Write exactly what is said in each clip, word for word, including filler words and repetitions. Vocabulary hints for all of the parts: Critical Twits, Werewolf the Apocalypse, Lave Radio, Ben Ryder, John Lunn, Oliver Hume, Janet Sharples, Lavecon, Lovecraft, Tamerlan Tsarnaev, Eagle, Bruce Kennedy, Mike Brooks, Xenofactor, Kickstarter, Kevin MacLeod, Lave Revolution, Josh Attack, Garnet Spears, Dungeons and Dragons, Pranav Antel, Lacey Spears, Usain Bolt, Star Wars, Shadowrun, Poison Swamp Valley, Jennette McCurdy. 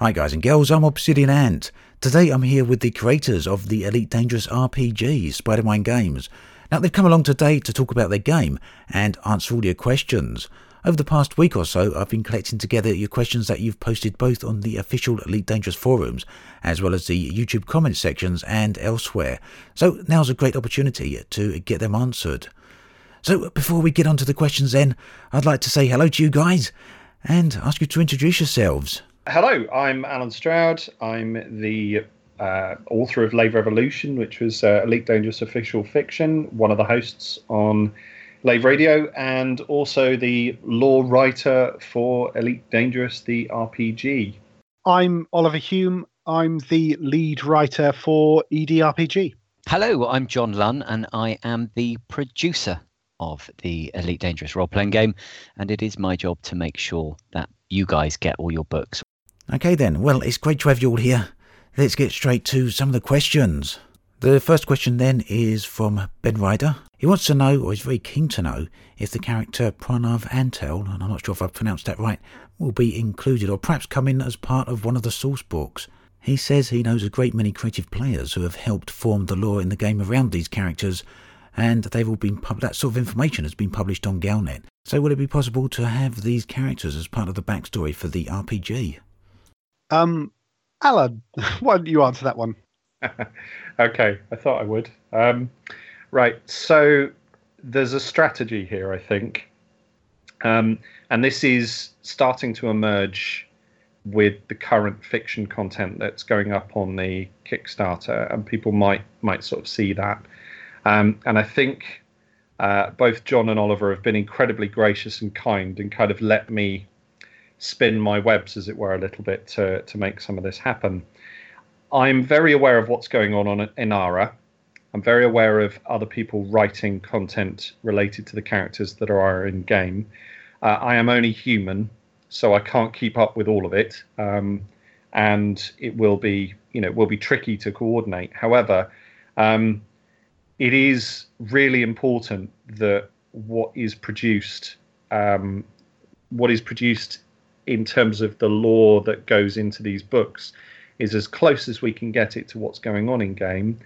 Hi guys and girls, I'm Obsidian Ant. Today I'm here with the creators of the Elite Dangerous R P G, Spider-Mind Games. Now they've come along today to talk about their game and answer all your questions. Over the past week or so I've been collecting together your questions that you've posted both on the official Elite Dangerous forums as well as the YouTube comment sections and elsewhere. So now's a great opportunity to get them answered. So before we get on to the questions then, I'd like to say hello to you guys and ask you to introduce yourselves. Hello, I'm Alan Stroud. I'm the uh, author of Lave Revolution, which was uh, Elite Dangerous official fiction, one of the hosts on Lave Radio, and also the lore writer for Elite Dangerous, the R P G. I'm Oliver Hume. I'm the lead writer for E D R P G. Hello, I'm John Lunn, and I am the producer of the Elite Dangerous role-playing game, and it is my job to make sure that you guys get all your books. Okay then, well, it's great to have you all here. Let's get straight to some of the questions. The first question then is from Ben Ryder. He wants to know, or is very keen to know, if the character Pranav Antel, and I'm not sure if I've pronounced that right, will be included or perhaps come in as part of one of the source books. He says he knows a great many creative players who have helped form the lore in the game around these characters, and they've all been pub- that sort of information has been published on Galnet. So will it be possible to have these characters as part of the backstory for the R P G? Um, Alan, why don't you answer that one? Okay, I thought I would. Um, right, so there's a strategy here, I think. Um, and this is starting to emerge with the current fiction content that's going up on the Kickstarter, and people might might sort of see that. Um, and I think uh, both John and Oliver have been incredibly gracious and kind and kind of let me spin my webs, as it were, a little bit to, to make some of this happen. I'm very aware of what's going on on Inara. I'm very aware of other people writing content related to the characters that are in game. Uh, I am only human, so I can't keep up with all of it. Um, and it will be, you know, it will be tricky to coordinate. However, um, it is really important that what is produced, um, what is produced in terms of the lore that goes into these books, is as close as we can get it to what's going on in game,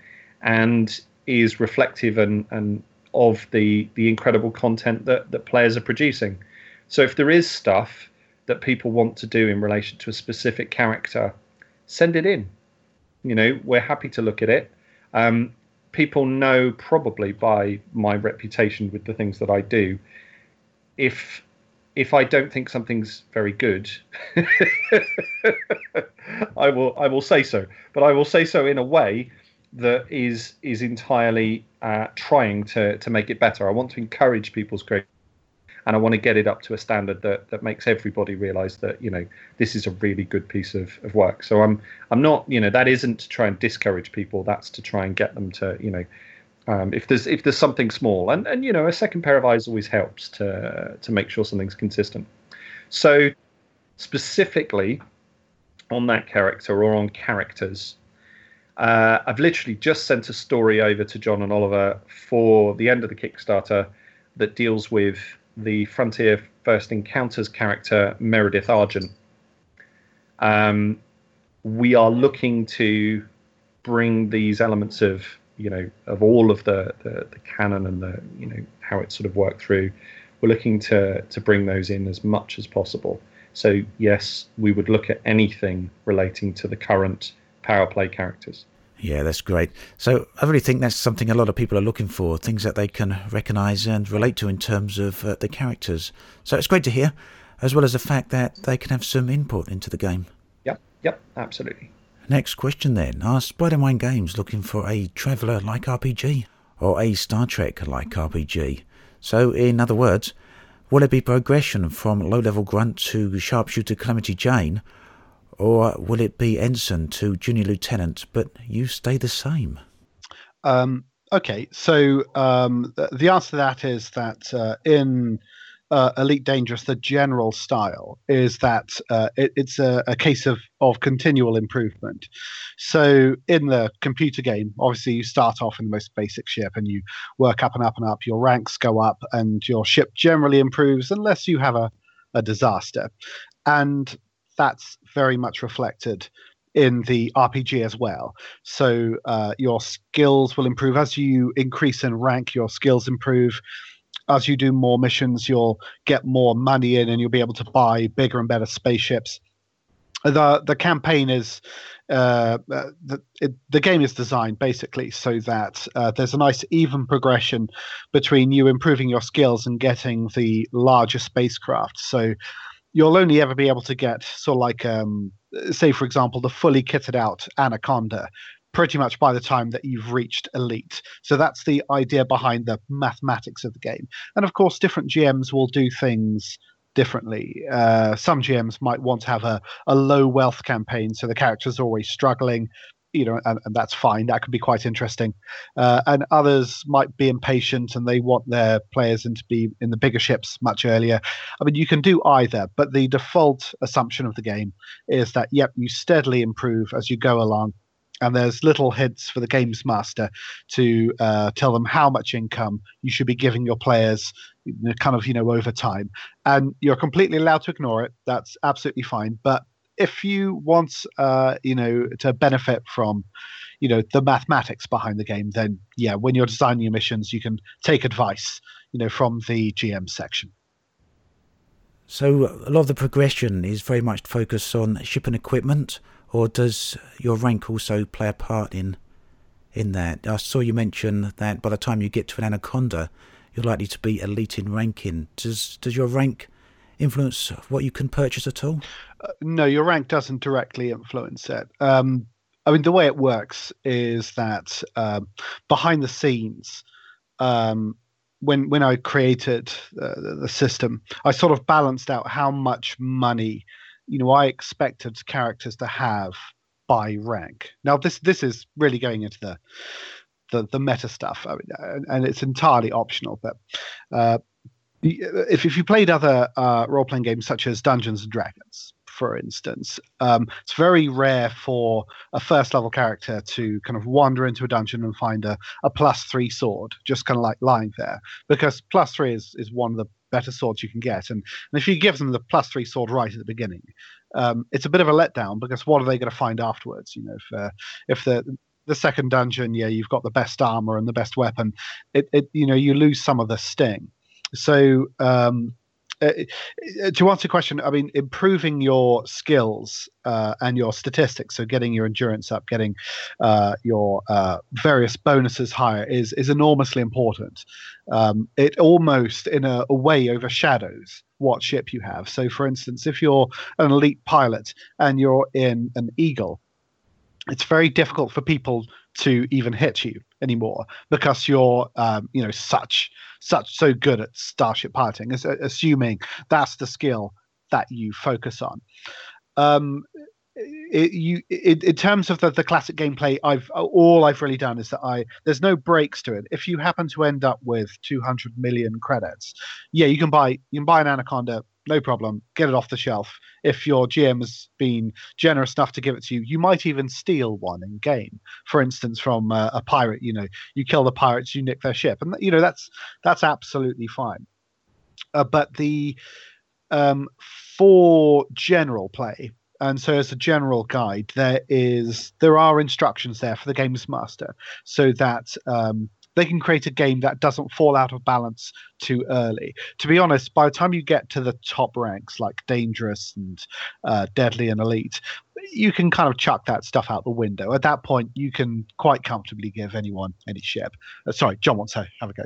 and is reflective and, and of the the incredible content that, that players are producing. So if there is stuff that people want to do in relation to a specific character, send it in. You know, we're happy to look at it. Um, people know probably by my reputation with the things that I do, if If I don't think something's very good, I will I will say so. But I will say so in a way that is is entirely uh, trying to, to make it better. I want to encourage people's creativity, and I want to get it up to a standard that, that makes everybody realise that, you know, this is a really good piece of, of work. So I'm I'm not, you know, that isn't to try and discourage people. That's to try and get them to, you know, Um, if there's if there's something small, and, and you know, a second pair of eyes always helps to to make sure something's consistent. So specifically on that character or on characters, uh, I've literally just sent a story over to John and Oliver for the end of the Kickstarter that deals with the Frontier First Encounters character Meredith Argent. Um, we are looking to bring these elements of, you know, of all of the, the, the canon and the, you know, how it sort of worked through, we're looking to, to bring those in as much as possible. So yes, we would look at anything relating to the current Power Play characters. Yeah, that's great. So I really think that's something a lot of people are looking for, things that they can recognise and relate to in terms of uh, the characters. So it's great to hear, as well as the fact that they can have some input into the game. Yep, yep, absolutely. Next question then, are Spider-Mind Games looking for a Traveller-like R P G or a Star Trek-like R P G? So in other words, will it be progression from low-level grunt to sharpshooter Calamity Jane, or will it be ensign to junior lieutenant, but you stay the same? Um, okay, so um, the answer to that is that uh, in... Uh, Elite Dangerous, the general style is that uh, it, it's a, a case of, of continual improvement. So in the computer game, obviously you start off in the most basic ship and you work up and up and up, your ranks go up and your ship generally improves unless you have a, a disaster. And that's very much reflected in the R P G as well. So uh, your skills will improve as you increase in rank. Your skills improve as you do more missions. You'll get more money in, and you'll be able to buy bigger and better spaceships. the The campaign is uh, the it, the game is designed basically so that uh, there's a nice even progression between you improving your skills and getting the larger spacecraft. So you'll only ever be able to get sort of like, um, say, for example, the fully kitted out Anaconda pretty much by the time that you've reached Elite. So that's the idea behind the mathematics of the game. And of course, different G Ms will do things differently. Uh, some G Ms might want to have a, a low wealth campaign, so the characters are always struggling, you know, and, and that's fine. That could be quite interesting. Uh, and others might be impatient and they want their players in to be in the bigger ships much earlier. I mean, you can do either, but the default assumption of the game is that, yep, you steadily improve as you go along. And there's little hints for the games master to uh, tell them how much income you should be giving your players, kind of, you know, over time. And you're completely allowed to ignore it. That's absolutely fine. But if you want, uh, you know, to benefit from, you know, the mathematics behind the game, then, yeah, when you're designing your missions, you can take advice, you know, from the G M section. So a lot of the progression is very much focused on ship and equipment, or does your rank also play a part in in that? I saw you mention that by the time you get to an Anaconda, you're likely to be elite in ranking. Does does your rank influence what you can purchase at all? Uh, no, your rank doesn't directly influence it. Um, I mean, the way it works is that uh, behind the scenes, um, when when I created uh, the system, I sort of balanced out how much money, you know, I expected characters to have by rank. Now, this this is really going into the the, the meta stuff, I mean, and, and it's entirely optional. But uh, if if you played other uh, role playing games such as Dungeons and Dragons, for instance, um, it's very rare for a first level character to kind of wander into a dungeon and find a, a plus three sword just kind of like lying there, because plus three is is one of the better swords you can get, and, and if you give them the plus three sword right at the beginning, um, it's a bit of a letdown, because what are they going to find afterwards? You know, if uh, if the the second dungeon, yeah, you've got the best armor and the best weapon, it, it you know, you lose some of the sting. So um, uh, to answer the question, I mean, improving your skills uh, and your statistics, so getting your endurance up, getting uh, your uh, various bonuses higher, is is enormously important. Um, it almost, in a, a way, overshadows what ship you have. So, for instance, if you're an elite pilot and you're in an Eagle, it's very difficult for people to even hit you anymore, because you're, um, you know, such such so good at starship piloting, assuming that's the skill that you focus on. Um, It, you, it, in terms of the, the classic gameplay, I've all I've really done is that I there's no breaks to it. If you happen to end up with two hundred million credits, yeah, you can buy you can buy an Anaconda, no problem. Get it off the shelf. If your G M has been generous enough to give it to you, you might even steal one in game. For instance, from a, a pirate, you know, you kill the pirates, you nick their ship, and you know that's that's absolutely fine. Uh, but the um, for general play. And so as a general guide, there is there are instructions there for the games master, so that um, they can create a game that doesn't fall out of balance too early. To be honest, by the time you get to the top ranks like Dangerous and uh, Deadly and Elite, you can kind of chuck that stuff out the window. At that point, you can quite comfortably give anyone any ship. Uh, sorry, John wants to have a go.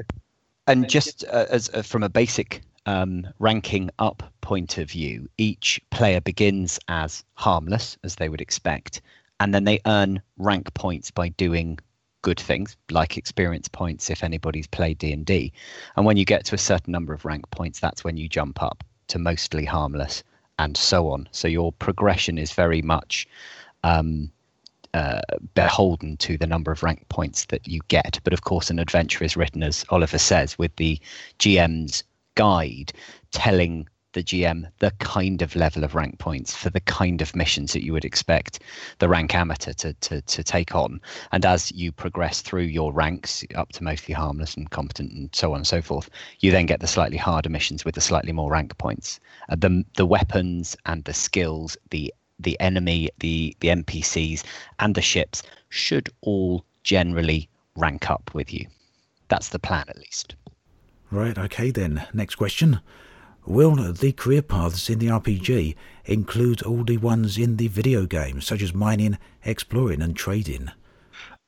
And just uh, as uh, from a basic Um, ranking up point of view, each player begins as harmless, as they would expect, and then they earn rank points by doing good things, like experience points if anybody's played D and D. And when you get to a certain number of rank points, that's when you jump up to mostly harmless, and so on. So your progression is very much um, uh, beholden to the number of rank points that you get. But of course, an adventure is written, as Oliver says, with the G M's guide telling the G M the kind of level of rank points for the kind of missions that you would expect the rank amateur to to, to take on. And as you progress through your ranks up to mostly harmless and competent and so on and so forth, you then get the slightly harder missions with the slightly more rank points. Uh, the the weapons and the skills, the the enemy, the the N P Cs and the ships should all generally rank up with you. That's the plan, at least. Right, okay then. Next question. Will the career paths in the R P G include all the ones in the video games, such as mining, exploring and trading?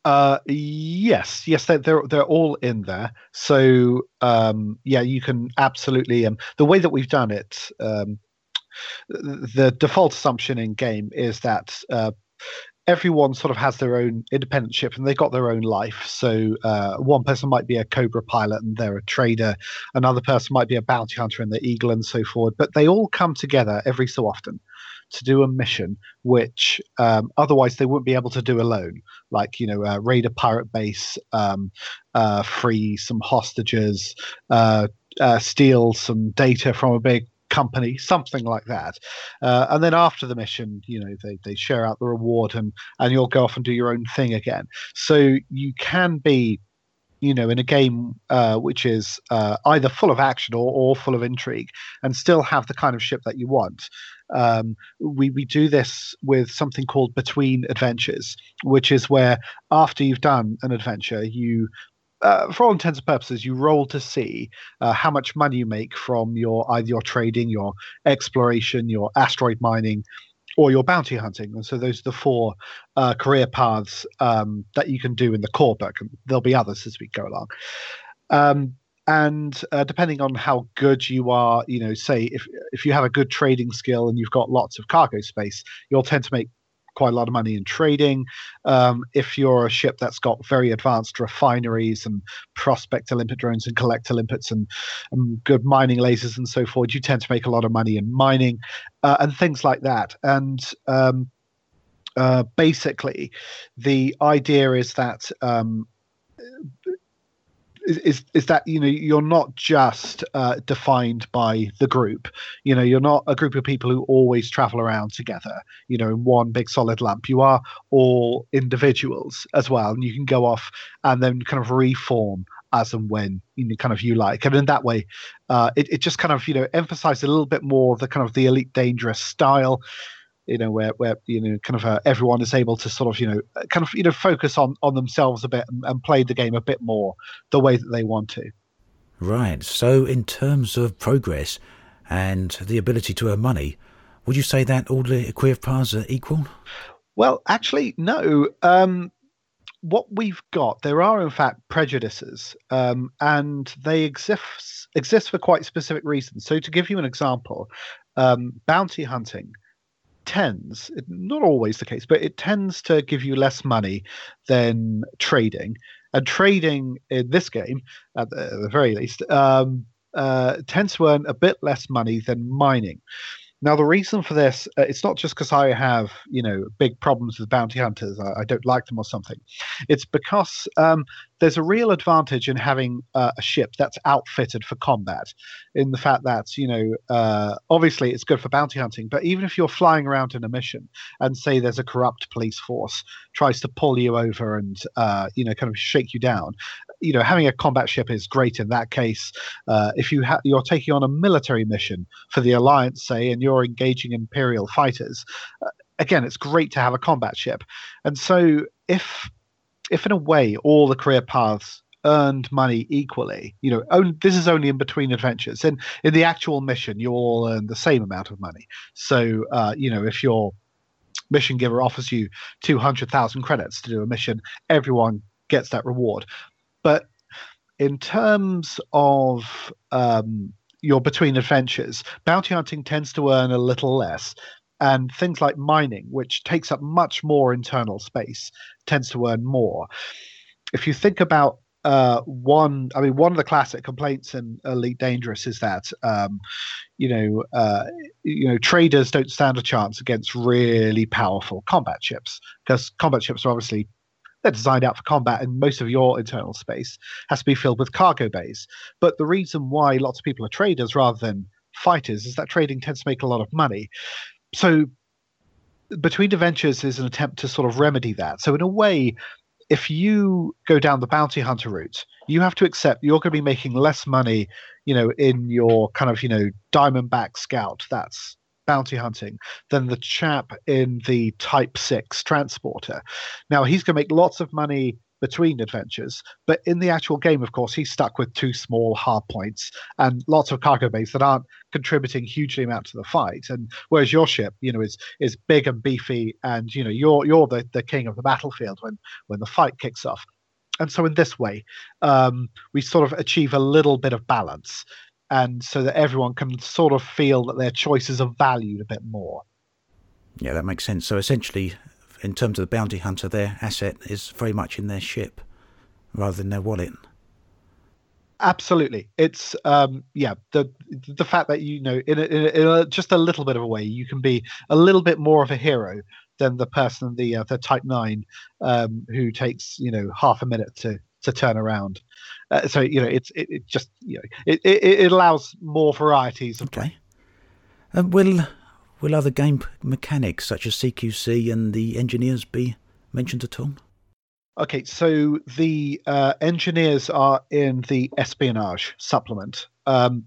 Uh, yes, yes, they're, they're, they're all in there. So, um, yeah, you can absolutely... Um, the way that we've done it, um, the default assumption in game is that... Uh, everyone sort of has their own independent ship and they've got their own life. So uh, one person might be a Cobra pilot and they're a trader. Another person might be a bounty hunter and they're Eagle and so forth. But they all come together every so often to do a mission, which um, otherwise they wouldn't be able to do alone. Like, you know, uh, raid a pirate base, um, uh, free some hostages, uh, uh, steal some data from a big company, something like that, uh, and then after the mission, you know, they, they share out the reward and and you'll go off and do your own thing again. So you can be, you know, in a game uh, which is uh, either full of action or, or full of intrigue, and still have the kind of ship that you want. Um, we we do this with something called Between Adventures, which is where after you've done an adventure, you Uh, for all intents and purposes, you roll to see uh, how much money you make from your either your trading, your exploration, your asteroid mining, or your bounty hunting. And so those are the four uh, career paths um, that you can do in the core book. And there'll be others as we go along. Um, and uh, depending on how good you are, you know, say if if you have a good trading skill and you've got lots of cargo space, you'll tend to make quite a lot of money in trading. Um, if you're a ship that's got very advanced refineries and prospector limpet drones and collector limpets and, and good mining lasers and so forth, you tend to make a lot of money in mining uh, and things like that. And um, uh, basically, the idea is that um, is, is is that you know you're not just uh, defined by the group. You know, you're not a group of people who always travel around together, you know, in one big solid lump. You are all individuals as well, and you can go off and then kind of reform as and when you know, kind of you like. And in that way, uh, it, it just kind of, you know, emphasized a little bit more the kind of the Elite Dangerous style, you know, where, where you know, kind of uh, everyone is able to sort of, you know, kind of, you know, focus on, on themselves a bit and, and play the game a bit more the way that they want to. Right. So in terms of progress and the ability to earn money, would you say that all the career paths are equal? Well, actually, no. Um, what we've got, there are in fact prejudices, um, and they exist, exist for quite specific reasons. So to give you an example, um, bounty hunting tends, not always the case, but it tends to give you less money than trading. And trading in this game, at the, at the very least, um, uh, tends to earn a bit less money than mining. Now, the reason for this, uh, it's not just because I have, you know, big problems with bounty hunters. I, I don't like them or something. It's because um, there's a real advantage in having uh, a ship that's outfitted for combat, in the fact that, you know, uh, obviously it's good for bounty hunting, but even if you're flying around in a mission and say there's a corrupt police force tries to pull you over and, uh, you know, kind of shake you down, you know, having a combat ship is great in that case. Uh, if you ha- you're taking on a military mission for the Alliance, say, and you're engaging Imperial fighters, uh, again, it's great to have a combat ship. And so if, if in a way, all the career paths earned money equally, you know, only, this is only in Between Adventures. In, in the actual mission, you all earn the same amount of money. So, uh, you know, if your mission giver offers you two hundred thousand credits to do a mission, everyone gets that reward. But in terms of um, your Between Adventures, bounty hunting tends to earn a little less, and things like mining, which takes up much more internal space, tends to earn more. If you think about uh, one, I mean, one of the classic complaints in Elite Dangerous is that um, you know, uh, you know, traders don't stand a chance against really powerful combat ships, because combat ships are obviously, they're designed out for combat, and most of your internal space has to be filled with cargo bays. But the reason why lots of people are traders rather than fighters is that trading tends to make a lot of money. So Between Adventures is an attempt to sort of remedy that. So in a way, if you go down the bounty hunter route, you have to accept you're going to be making less money, you know, in your kind of, you know, diamondback scout, that's bounty hunting, than the chap in the Type six transporter. Now, he's going to make lots of money between adventures, but in the actual game, of course, he's stuck with two small hard points and lots of cargo bays that aren't contributing hugely amount to the fight. And whereas your ship, you know, is is big and beefy, and you know, you're you're the, the king of the battlefield when when the fight kicks off. And so in this way, um, we sort of achieve a little bit of balance, and so that everyone can sort of feel that their choices are valued a bit more. Yeah, that makes sense. So essentially, in terms of the bounty hunter, their asset is very much in their ship rather than their wallet. Absolutely. It's um, yeah, the the fact that, you know, in, a, in, a, in a, just a little bit of a way, you can be a little bit more of a hero than the person, the uh, the Type nine, um, who takes, you know, half a minute to to turn around. Uh, so you know, it's it, it just you know it, it it allows more varieties of play. Okay. Um, will will other game mechanics such as C Q C and the engineers be mentioned at all? Okay, so the uh, engineers are in the espionage supplement. Um,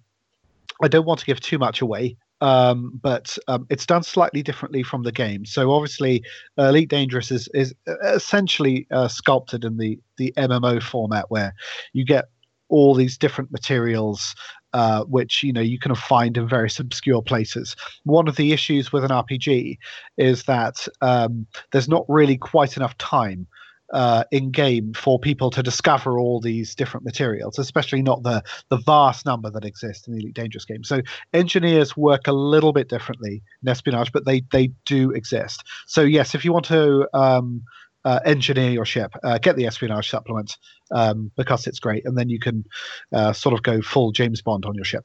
I don't want to give too much away, um, but um, it's done slightly differently from the game. So obviously, Elite Dangerous is, is essentially uh, sculpted in the, the M M O format, where you get all these different materials, uh, which, you know, you can find in various obscure places. One of the issues with an R P G is that um, there's not really quite enough time Uh, in game for people to discover all these different materials, especially not the the vast number that exist in the Elite Dangerous game. So engineers work a little bit differently in espionage, but they they do exist. So yes, if you want to um, uh, engineer your ship, uh, get the espionage supplement um, because it's great, and then you can uh, sort of go full James Bond on your ship.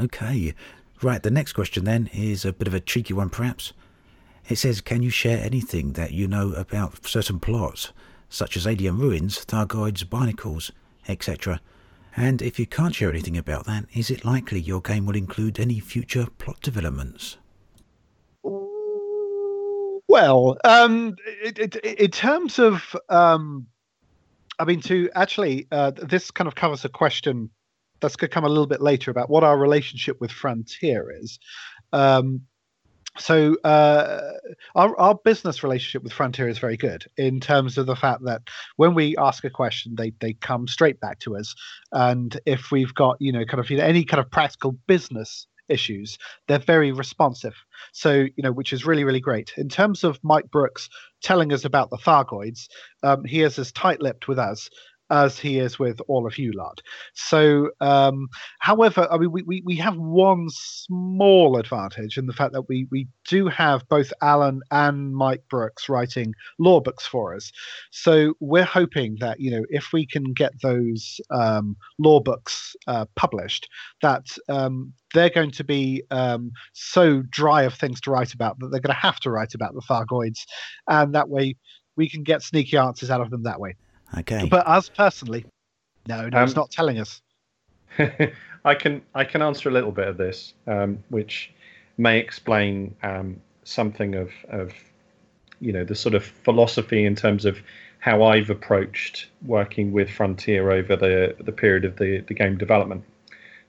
Okay, right. The next question then is a bit of a cheeky one, perhaps. It says, "Can you share anything that you know about certain plots, such as alien ruins, Thargoids, barnacles, et cetera? And if you can't share anything about that, is it likely your game will include any future plot developments?" Well, um, it, it, it, in terms of... Um, I mean, to actually, uh, this kind of covers a question that's going to come a little bit later about what our relationship with Frontier is. Um So uh, our, our business relationship with Frontier is very good in terms of the fact that when we ask a question, they they come straight back to us. And if we've got, you know, kind of you know, any kind of practical business issues, they're very responsive. So, you know, which is really, really great. In terms of Mike Brooks telling us about the Thargoids, um, he is as tight-lipped with us as he is with all of you lot. So, um, however, I mean, we, we, we have one small advantage in the fact that we, we do have both Alan and Mike Brooks writing lore books for us. So we're hoping that, you know, if we can get those um, lore books uh, published, that um, they're going to be um, so dry of things to write about that they're going to have to write about the Thargoids. And that way we can get sneaky answers out of them that way. Okay. But us personally, no, no, um, it's not telling us. I can I can answer a little bit of this, um, which may explain um, something of, of, you know, the sort of philosophy in terms of how I've approached working with Frontier over the, the period of the, the game development.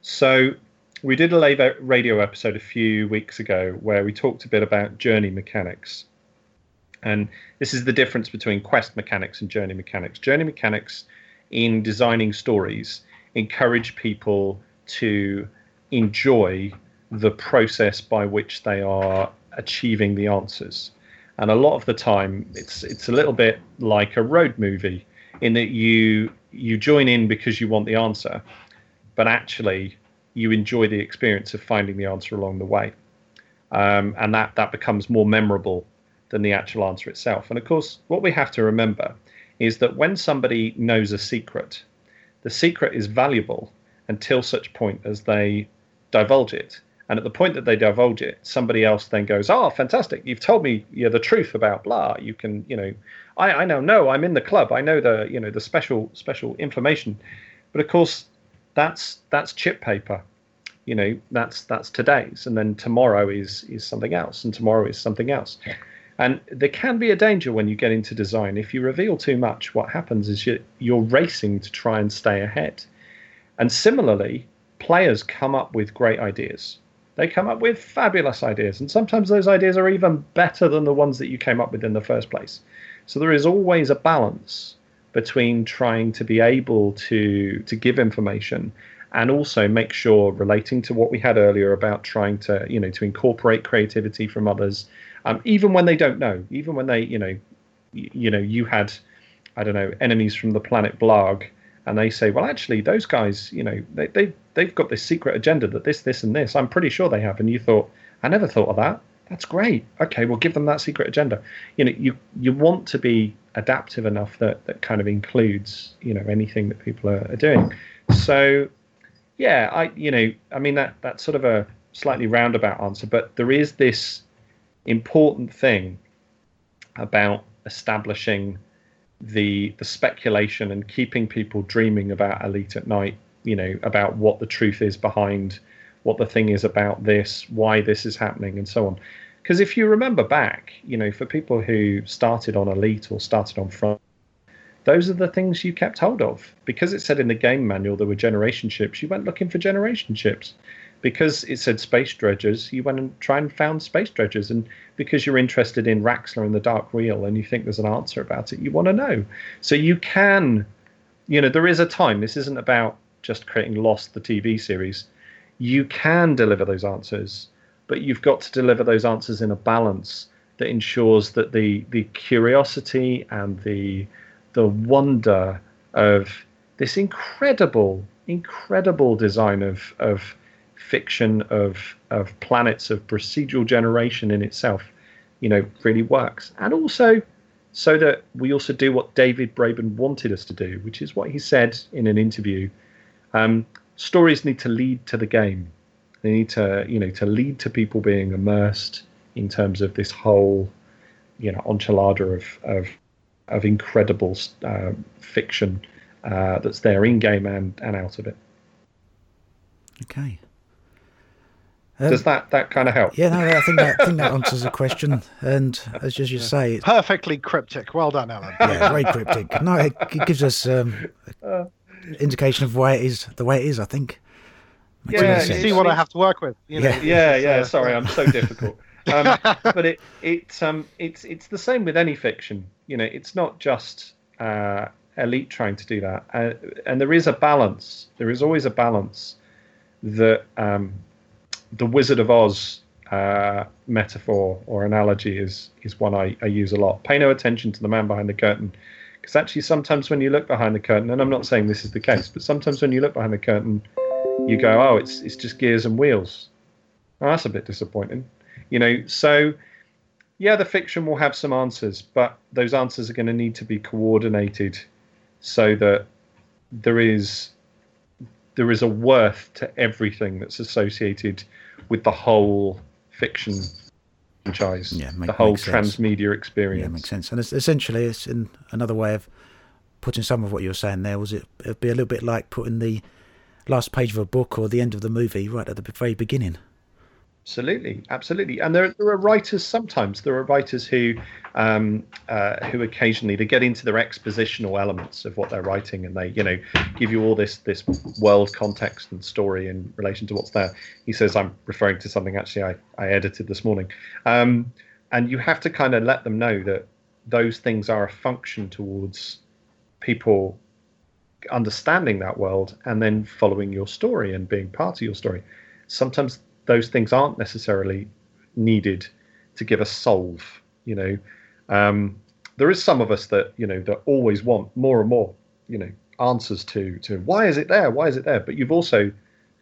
So we did a Lave Radio episode a few weeks ago where we talked a bit about journey mechanics. And this is the difference between quest mechanics and journey mechanics. Journey mechanics, in designing stories, encourage people to enjoy the process by which they are achieving the answers. And a lot of the time, it's it's a little bit like a road movie in that you you join in because you want the answer, but actually you enjoy the experience of finding the answer along the way. Um, and that, that becomes more memorable than the actual answer itself. And of course, what we have to remember is that when somebody knows a secret, the secret is valuable until such point as they divulge it. And at the point that they divulge it, somebody else then goes, "Oh, fantastic, you've told me you know, the truth about blah. You can, you know, I, I now know I'm in the club. I know the, you know, the special, special information." But of course, that's, that's chip paper. you know, that's that's today's, and then tomorrow is is something else, and tomorrow is something else. And there can be a danger when you get into design. If you reveal too much, what happens is you're, you're racing to try and stay ahead. And similarly, players come up with great ideas. They come up with fabulous ideas. And sometimes those ideas are even better than the ones that you came up with in the first place. So there is always a balance between trying to be able to, to give information and also make sure, relating to what we had earlier about trying to, you know, to incorporate creativity from others, um, even when they don't know, even when they, you know, you, you know, you had, I don't know, enemies from the planet Blarg, and they say, well, actually, those guys, you know, they, they, they've got this secret agenda that this, this, and this, I'm pretty sure they have. And you thought, I never thought of that. That's great. Okay, we'll give them that secret agenda. You know, you, you want to be adaptive enough that that kind of includes, you know, anything that people are, are doing. So... Yeah, I you know, I mean, that that's sort of a slightly roundabout answer, but there is this important thing about establishing the the speculation and keeping people dreaming about Elite at night, you know, about what the truth is behind what the thing is about this, why this is happening, and so on. Because if you remember back, you know, for people who started on Elite or started on Front, those are the things you kept hold of. Because it said in the game manual there were generation ships, you went looking for generation ships. Because it said space dredgers, you went and tried and found space dredgers. And because you're interested in Raxler and the Dark Wheel and you think there's an answer about it, you want to know. So you can, you know, there is a time. This isn't about just creating Lost, the T V series. You can deliver those answers, but you've got to deliver those answers in a balance that ensures that the the curiosity and the... the wonder of this incredible, incredible design of of fiction, of of planets, of procedural generation in itself, you know, really works. And also so that we also do what David Braben wanted us to do, which is what he said in an interview. Um, stories need to lead to the game. They need to, you know, to lead to people being immersed in terms of this whole, you know, enchilada of of of incredible uh, fiction uh, that's there in game and, and out of it. Okay. Um, Does that, that kind of help? Yeah, no, I think that, I think that answers the question. And as you say, it's perfectly cryptic. Well done, Alan. Yeah, very cryptic. No, it, it gives us um, an indication of why it is the way it is. I think. Makes yeah, you see what I have to work with. You know? Yeah, yeah, yeah. Sorry, I'm so difficult. um, but it it's um it's it's the same with any fiction. You know, it's not just uh, Elite trying to do that. Uh, and there is a balance. There is always a balance. That um, the Wizard of Oz uh, metaphor or analogy is is one I, I use a lot. Pay no attention to the man behind the curtain, because actually sometimes when you look behind the curtain, and I'm not saying this is the case, but sometimes when you look behind the curtain, you go, oh, it's it's just gears and wheels. Oh, that's a bit disappointing. You know, so yeah, the fiction will have some answers, but those answers are going to need to be coordinated so that there is there is a worth to everything that's associated with the whole fiction franchise, yeah, make, the whole transmedia experience. Yeah, makes sense. And it's, essentially, it's in another way of putting some of what you were saying there. Was it? It'd be a little bit like putting the last page of a book or the end of the movie right at the very beginning. Absolutely, absolutely. And there, there are writers sometimes, there are writers who um, uh, who occasionally, they get into their expositional elements of what they're writing, and they, you know, give you all this this world context and story in relation to what's there. He says, I'm referring to something actually I, I edited this morning. Um, and you have to kind of let them know that those things are a function towards people understanding that world and then following your story and being part of your story. Sometimes those things aren't necessarily needed to give a solve, you know. Um, there is some of us that, you know, that always want more and more, you know, answers to, to why is it there? Why is it there? But you've also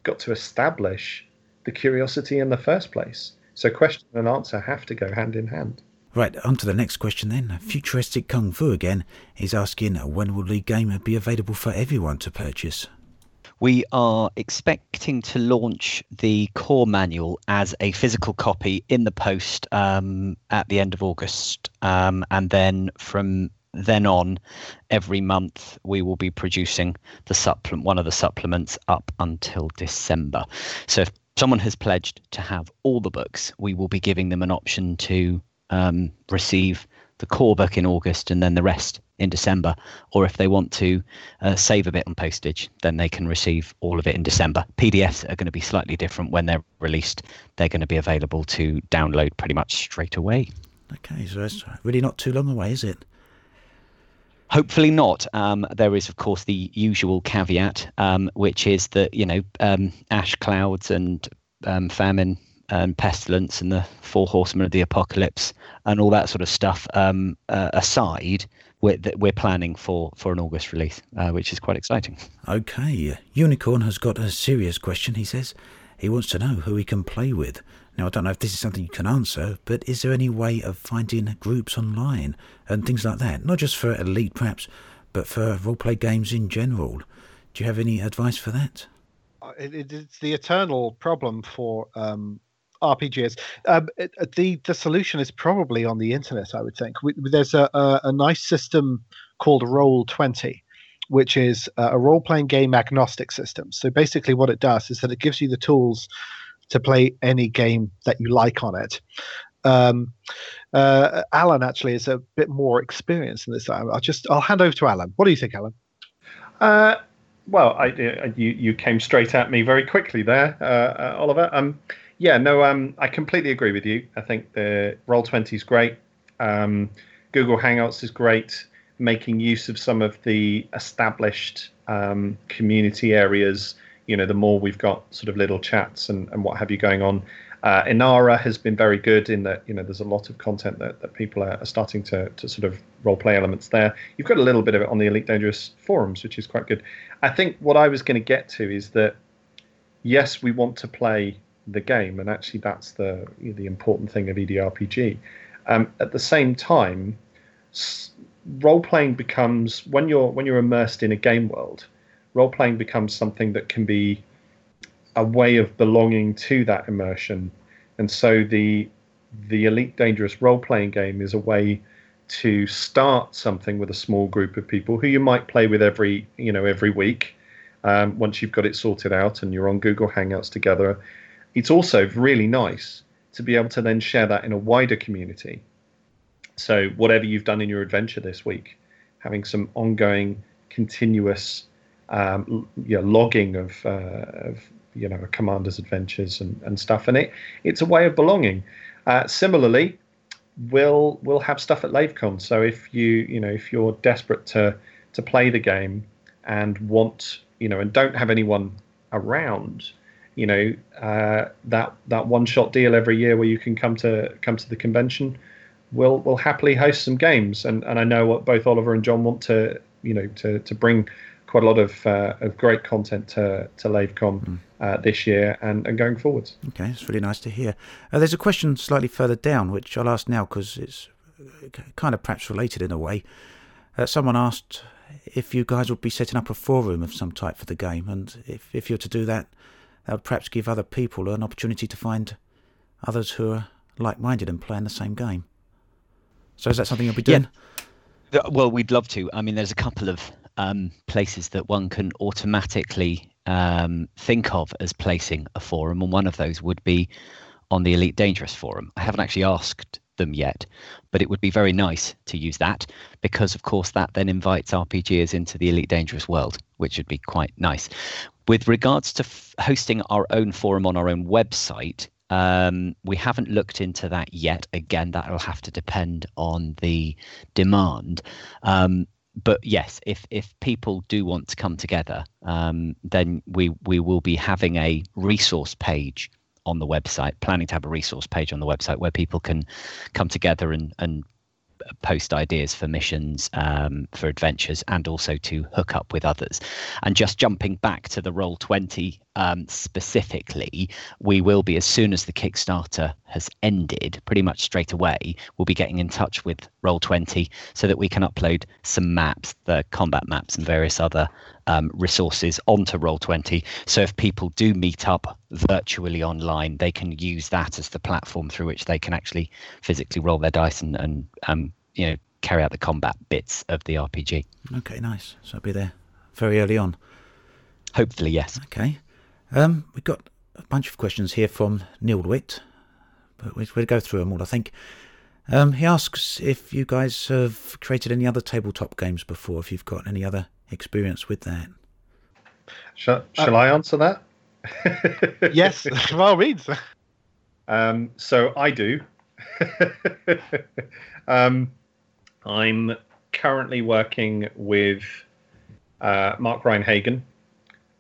got to establish the curiosity in the first place. So question and answer have to go hand in hand. Right, on to the next question then. Futuristic Kung Fu again is asking, when will the game be available for everyone to purchase? We are expecting to launch the core manual as a physical copy in the post um, at the end of August. Um, and then from then on, every month we will be producing the supplement, one of the supplements, up until December. So if someone has pledged to have all the books, we will be giving them an option to um, receive the core book in August and then the rest in December. Or if they want to uh, save a bit on postage, then they can receive all of it in December. P D Fs are going to be slightly different when they're released. They're going to be available to download pretty much straight away. Okay, so it's really not too long away, is it? Hopefully not. Um, there is, of course, the usual caveat, um, which is that, you know, um, ash clouds and um, famine and pestilence and the four horsemen of the apocalypse and all that sort of stuff um, uh, aside, we're, we're planning for, for an August release, uh, which is quite exciting. Okay. Unicorn has got a serious question, he says. He wants to know who he can play with. Now, I don't know if this is something you can answer, but is there any way of finding groups online and things like that? Not just for Elite, perhaps, but for role-play games in general. Do you have any advice for that? It, it's the eternal problem for um, R P Gs. Um, it, the, the solution is probably on the internet, I would think. There's a, a, a nice system called Roll twenty, which is a role-playing game agnostic system. So basically what it does is that it gives you the tools to play any game that you like on it. Um, uh, Alan actually is a bit more experienced in this. I'll just I'll hand over to Alan. What do you think, Alan? Uh, well, I, I, you you came straight at me very quickly there, uh, uh, Oliver. Um, yeah, no, um, I completely agree with you. I think the Roll twenty is great. Um, Google Hangouts is great. Making use of some of the established um, community areas. You know, the more we've got sort of little chats and, and what have you going on. Uh, Inara has been very good in that, you know, there's a lot of content that, that people are, are starting to, to sort of role play elements there. You've got a little bit of it on the Elite Dangerous forums, which is quite good. I think what I was going to get to is that, yes, we want to play the game. And actually, that's the the important thing of E D R P G. Um, at the same time, role playing becomes, when you're when you're immersed in a game world, role-playing becomes something that can be a way of belonging to that immersion. And so the the Elite Dangerous role-playing game is a way to start something with a small group of people who you might play with every, you know, every week, um, once you've got it sorted out and you're on Google Hangouts together. It's also really nice to be able to then share that in a wider community. So whatever you've done in your adventure this week, having some ongoing, continuous Um, yeah, logging of, uh, of you know, a commander's adventures and, and stuff, and it it's a way of belonging. Uh, similarly, we'll we'll have stuff at Lavecon. So if you you know if you're desperate to to play the game and want you know and don't have anyone around, you know uh, that that one shot deal every year where you can come to come to the convention, we'll we'll happily host some games. And and I know what both Oliver and John want to you know to to bring. Quite a lot of uh, of great content to, to Lavecon uh, this year and, and going forwards. Okay, it's really nice to hear. Uh, there's a question slightly further down, which I'll ask now because it's kind of perhaps related in a way. Uh, someone asked if you guys would be setting up a forum of some type for the game, and if, if you're to do that, that would perhaps give other people an opportunity to find others who are like-minded and playing the same game. So is that something you'll be doing? Yeah. Well, we'd love to. I mean, there's a couple of Um, places that one can automatically um, think of as placing a forum, and one of those would be on the Elite Dangerous forum. I haven't actually asked them yet, but it would be very nice to use that because, of course, that then invites R P Gers into the Elite Dangerous world, which would be quite nice. With regards to f- hosting our own forum on our own website, Um, we haven't looked into that yet. Again, that will have to depend on the demand. Um, But yes, if if people do want to come together, um, then we, we will be having a resource page on the website, planning to have a resource page on the website where people can come together and, and post ideas for missions, um, for adventures, and also to hook up with others. And just jumping back to the Roll twenty um, specifically, we will be, as soon as the Kickstarter has ended, pretty much straight away, we'll be getting in touch with Roll twenty so that we can upload some maps, the combat maps and various other um, resources onto Roll twenty. So if people do meet up virtually online, they can use that as the platform through which they can actually physically roll their dice and, and um, you know, carry out the combat bits of the R P G. Okay, nice. So I'll be there very early on. Hopefully, yes. Okay. Um, we've got a bunch of questions here from Neil DeWitt, but we'll, we'll go through them all, I think. Um, he asks if you guys have created any other tabletop games before, if you've got any other experience with that. Shall, shall uh, I answer that? Yes, by all means. Um, so I do. um, I'm currently working with uh, Mark Reinhagen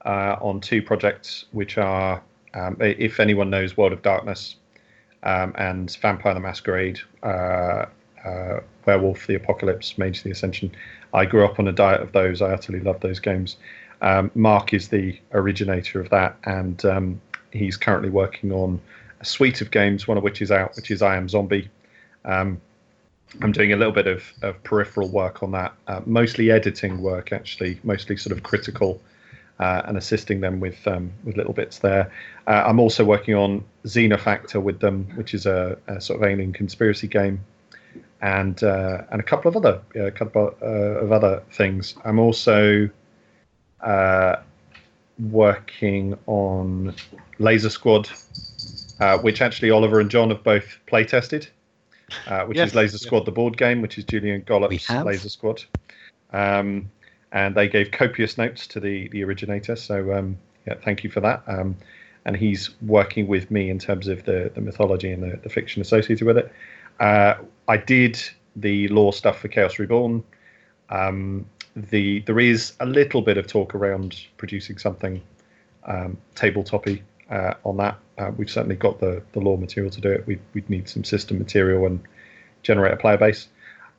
uh, on two projects, which are, um, if anyone knows World of Darkness, Um, and Vampire the Masquerade, uh, uh, Werewolf, the Apocalypse, Mage the Ascension. I grew up on a diet of those. I utterly love those games. Um, Mark is the originator of that, and um, he's currently working on a suite of games, one of which is out, which is I Am Zombie. Um, I'm doing a little bit of, of peripheral work on that, uh, mostly editing work, actually, mostly sort of critical Uh, and assisting them with um, with little bits there. Uh, I'm also working on Xenofactor with them, which is a, a sort of alien conspiracy game, and uh, and a couple of other a couple uh, of other things. I'm also uh, working on Laser Squad, uh, which actually Oliver and John have both play tested, uh, which yes, is Laser Squad, yeah. The board game, which is Julian Gollop's Laser Squad. Um, And they gave copious notes to the, the originator. So, um, yeah, thank you for that. Um, and he's working with me in terms of the, the mythology and the, the fiction associated with it. Uh, I did the lore stuff for Chaos Reborn. Um, the There is a little bit of talk around producing something um, tabletop-y uh, on that. Uh, we've certainly got the, the lore material to do it. We'd, we'd need some system material and generate a player base.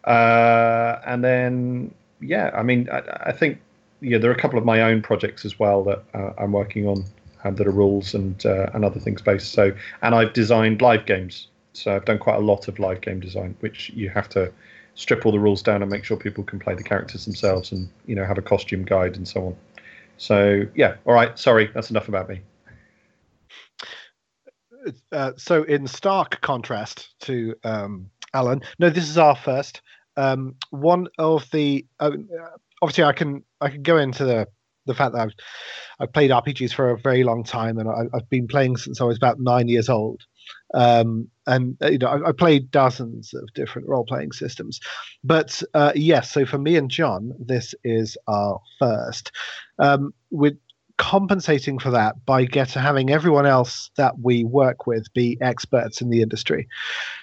Uh, and then... Yeah, I mean, I, I think yeah, there are a couple of my own projects as well that uh, I'm working on um, that are rules and uh, and other things based. So, and I've designed live games, so I've done quite a lot of live game design, which you have to strip all the rules down and make sure people can play the characters themselves, and you know have a costume guide and so on. So yeah, all right, sorry, that's enough about me. Uh, so in stark contrast to um, Alan, no, this is our first. Um, one of the uh, obviously I can I can go into the, the fact that I've, I've played R P Gs for a very long time, and I, I've been playing since I was about nine years old. Um, and you know I, I played dozens of different role playing systems, but uh, yes, so for me and John, this is our first. Um, we're compensating for that by get having everyone else that we work with be experts in the industry.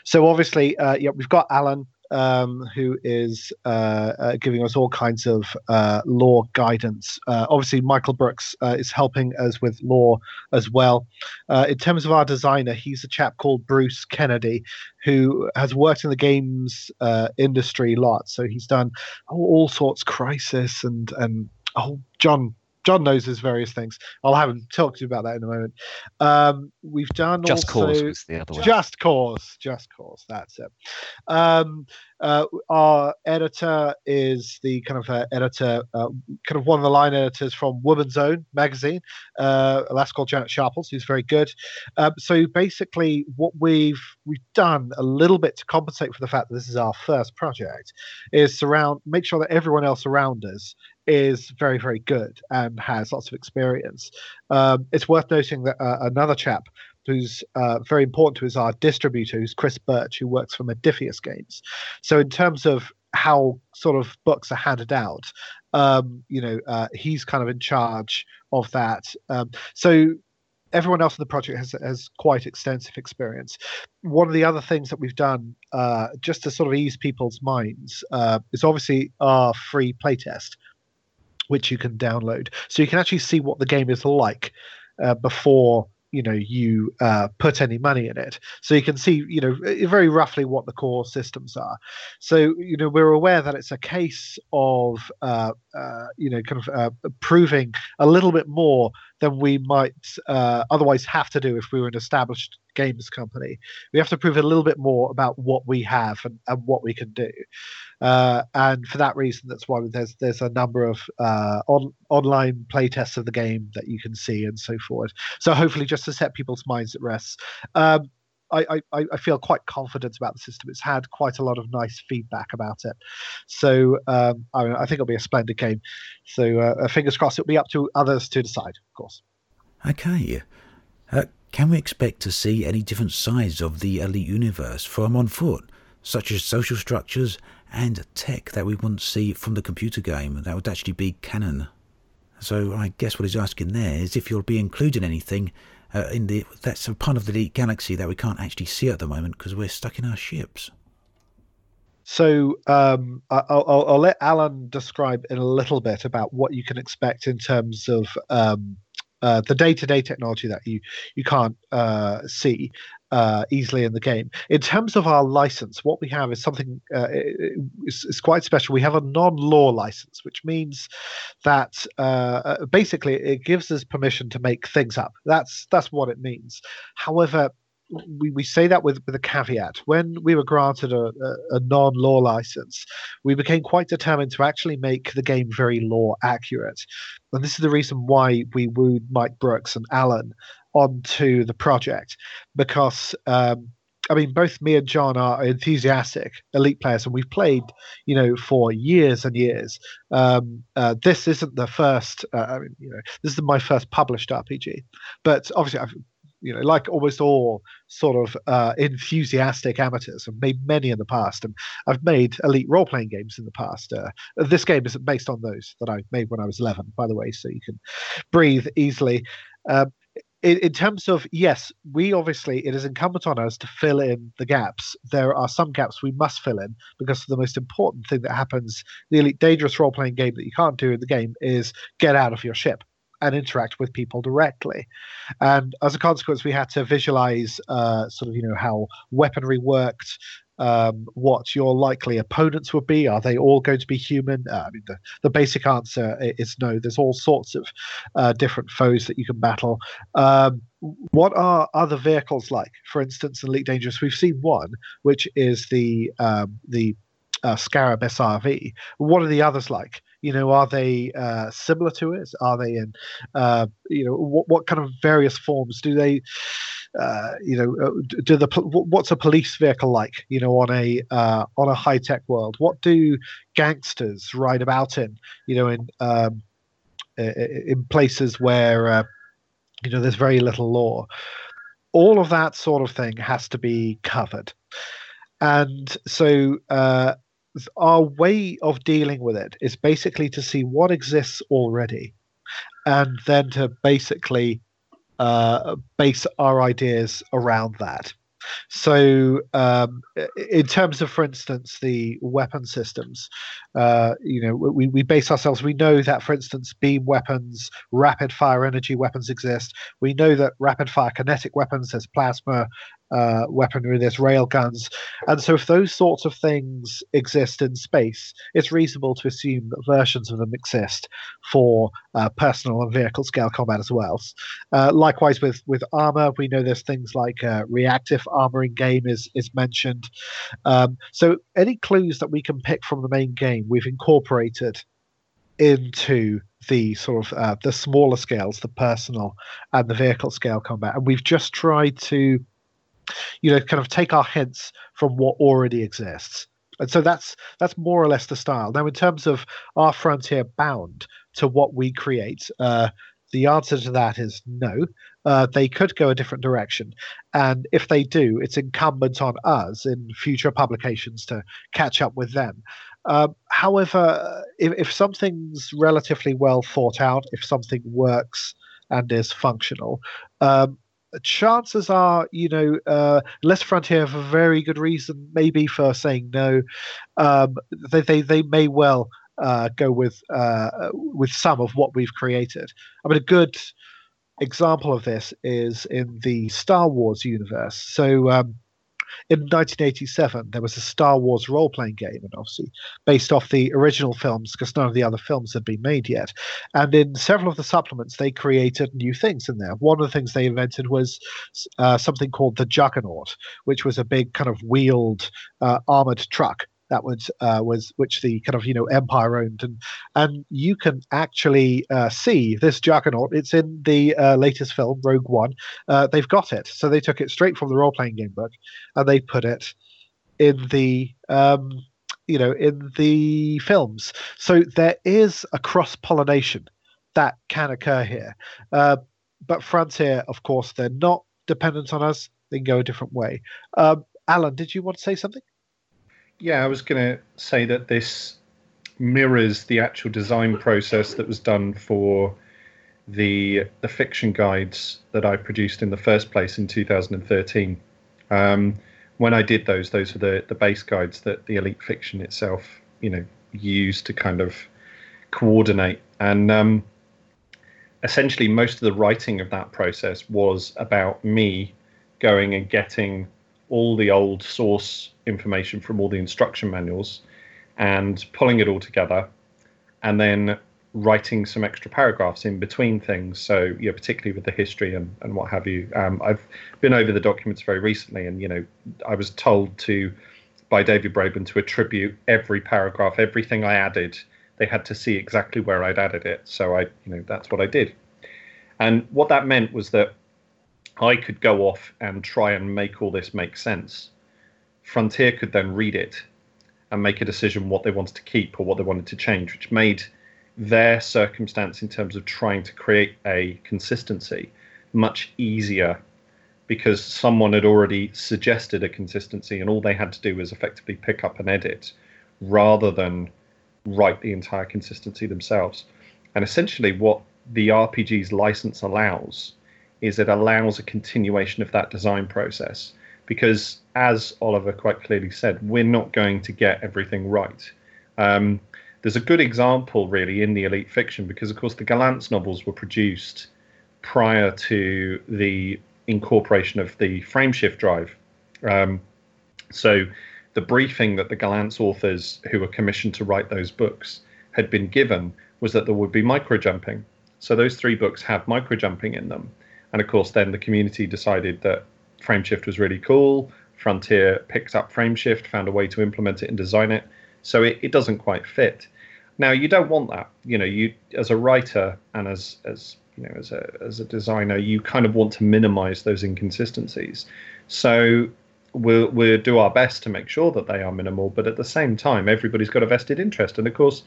So obviously, uh, yeah, we've got Alan. Um, who is uh, uh, giving us all kinds of uh, lore guidance. Uh, obviously, Michael Brooks uh, is helping us with lore as well. Uh, in terms of our designer, he's a chap called Bruce Kennedy, who has worked in the games uh, industry a lot. So he's done all sorts, Crisis, and, and oh, John John knows his various things. I'll have him talk to you about that in a moment. Um, we've done Just also... Cause was the other one. Just Cause. Just Cause. That's it. Um, uh, our editor is the kind of uh, editor, uh, kind of one of the line editors from Woman's Own magazine, uh, a lass called Janet Sharples, who's very good. Um, so basically what we've we've done a little bit to compensate for the fact that this is our first project is surround, make sure that everyone else around us is very, very good and has lots of experience. Um, it's worth noting that uh, another chap who's uh, very important to is our distributor, who's Chris Birch, who works for Modifius Games. So in terms of how sort of books are handed out, um, you know, uh, he's kind of in charge of that. Um, so everyone else in the project has, has quite extensive experience. One of the other things that we've done uh, just to sort of ease people's minds uh, is obviously our free playtest, which you can download, so you can actually see what the game is like uh, before you know you uh, put any money in it. So you can see, you know, very roughly what the core systems are. So you know we're aware that it's a case of uh, uh, you know kind of uh, proving a little bit more than we might uh, otherwise have to do if we were an established games company. We have to prove a little bit more about what we have and, and what we can do. Uh, and for that reason, that's why there's there's a number of uh, on, online playtests of the game that you can see and so forth. So hopefully just to set people's minds at rest. Um, I, I, I feel quite confident about the system. It's had quite a lot of nice feedback about it. So um, I, I think it'll be a splendid game. So uh, fingers crossed, it'll be up to others to decide, of course. Okay. Uh, can we expect to see any different sides of the Elite universe from on foot, such as social structures and tech that we wouldn't see from the computer game that would actually be canon? So I guess what he's asking there is if you'll be including anything uh, in the that's a part of the Elite Galaxy that we can't actually see at the moment because we're stuck in our ships. So um, I'll, I'll, I'll let Alan describe in a little bit about what you can expect in terms of um, uh, the day-to-day technology that you, you can't uh, see uh, easily in the game. In terms of our license, what we have is something uh, it's, it's quite special. We have a non-law license, which means that uh, basically it gives us permission to make things up. That's that's what it means. However, We, we say that with, with a caveat. When we were granted a, a, a non-law license, we became quite determined to actually make the game very law accurate. And this is the reason why we wooed Mike Brooks and Alan onto the project, because um, I mean, both me and John are enthusiastic Elite players, and we've played, you know, for years and years. Um, uh, this isn't the first. Uh, I mean, you know, this is my first published R P G, but obviously I've. You know, like almost all sort of uh, enthusiastic amateurs, I've made many in the past, and I've made Elite role-playing games in the past. Uh, this game is based on those that I made when I was eleven, by the way, so you can breathe easily. Uh, in, in terms of, yes, we obviously, it is incumbent on us to fill in the gaps. There are some gaps we must fill in because the most important thing that happens, the Elite Dangerous role-playing game that you can't do in the game is get out of your ship and interact with people directly. And as a consequence, we had to visualize uh, sort of, you know, how weaponry worked, um, what your likely opponents would be. Are they all going to be human? Uh, I mean, the, the basic answer is no. There's all sorts of uh, different foes that you can battle. Um, what are other vehicles like? For instance, in Elite Dangerous, we've seen one, which is the um, the uh, Scarab S R V. What are the others like? You know, are they uh, similar to it? Are they in, uh, you know, what, what kind of various forms do they, uh, you know, do the what's a police vehicle like? You know, on a uh, on a high tech world, what do gangsters ride about in? You know, in um, in places where uh, you know there's very little law. All of that sort of thing has to be covered, and so. Uh, Our way of dealing with it is basically to see what exists already and then to basically uh, base our ideas around that. So um, in terms of, for instance, the weapon systems, uh, you know, we, we base ourselves. We know that, for instance, beam weapons, rapid fire energy weapons exist. We know that rapid fire kinetic weapons, there's plasma uh, weaponry, there's rail guns. And so if those sorts of things exist in space, it's reasonable to assume that versions of them exist for uh, personal and vehicle scale combat as well. Uh, likewise with, with armor, we know there's things like uh, reactive armor in game is, is mentioned. Um, so any clues that we can pick from the main game, we've incorporated into the sort of uh, the smaller scales, the personal and the vehicle scale combat. And we've just tried to, you know, kind of take our hints from what already exists. And so that's that's more or less the style. Now, in terms of our frontier bound to what we create, uh, the answer to that is no. Uh, they could go a different direction. And if they do, it's incumbent on us in future publications to catch up with them. Uh, however, if, if something's relatively well thought out, if something works and is functional, um, chances are, you know, uh, unless Frontier have a very good reason, maybe for saying no, um, they, they they may well uh, go with uh, with some of what we've created. I mean, a good example of this is in the Star Wars universe. So um, in nineteen eighty-seven, there was a Star Wars role-playing game, and obviously based off the original films, because none of the other films had been made yet. And in several of the supplements, they created new things in there. One of the things they invented was uh, something called the Juggernaut, which was a big kind of wheeled uh, armored truck that was uh, was which the kind of you know Empire owned, and and you can actually uh, see this Juggernaut. It's in the uh, latest film, Rogue One. Uh, they've got it, so they took it straight from the role playing game book, and they put it in the um, you know in the films. So there is a cross pollination that can occur here. Uh, but Frontier, of course, they're not dependent on us. They can go a different way. Um, Alan, did you want to say something? Yeah, I was going to say that this mirrors the actual design process that was done for the the fiction guides that I produced in the first place in two thousand thirteen. Um, when I did those, those were the, the base guides that the Elite Fiction itself, you know, used to kind of coordinate. And um, essentially, most of the writing of that process was about me going and getting all the old source information from all the instruction manuals and pulling it all together and then writing some extra paragraphs in between things. So, you know, particularly with the history and, and what have you. Um, I've been over the documents very recently, and, you know, I was told to by David Braben to attribute every paragraph, everything I added. They had to see exactly where I'd added it. So I, you know, that's what I did. And what that meant was that I could go off and try and make all this make sense. Frontier could then read it and make a decision what they wanted to keep or what they wanted to change, which made their circumstance in terms of trying to create a consistency much easier, because someone had already suggested a consistency and all they had to do was effectively pick up and edit rather than write the entire consistency themselves. And essentially what the R P G's license allows is it allows a continuation of that design process, because as Oliver quite clearly said, we're not going to get everything right. Um, there's a good example really in the Elite Fiction, because of course the Gallant novels were produced prior to the incorporation of the Frameshift drive. Um, so the briefing that the Gallant authors who were commissioned to write those books had been given was that there would be microjumping. So those three books have microjumping in them. And of course, then the community decided that Frameshift was really cool. Frontier picked up Frameshift, found a way to implement it and design it. So it, it doesn't quite fit. Now, you don't want that. You know, you as a writer and as, as you know, as a as a designer, you kind of want to minimize those inconsistencies. So We'll, we'll do our best to make sure that they are minimal, but at the same time, everybody's got a vested interest. And of course,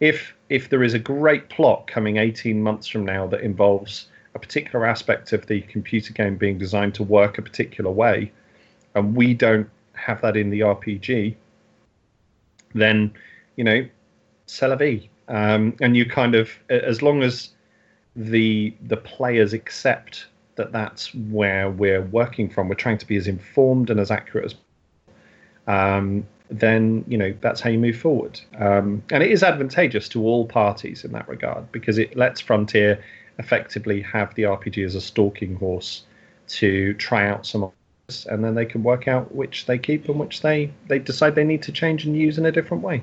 if if there is a great plot coming eighteen months from now that involves a particular aspect of the computer game being designed to work a particular way, and we don't have that in the R P G, then, you know, c'est la vie. Um, and you kind of, as long as the the players accept that that's where we're working from, we're trying to be as informed and as accurate as possible, um, then, you know, that's how you move forward. Um, and it is advantageous to all parties in that regard, because it lets Frontier effectively have the R P G as a stalking horse to try out some of this, and then they can work out which they keep and which they, they decide they need to change and use in a different way.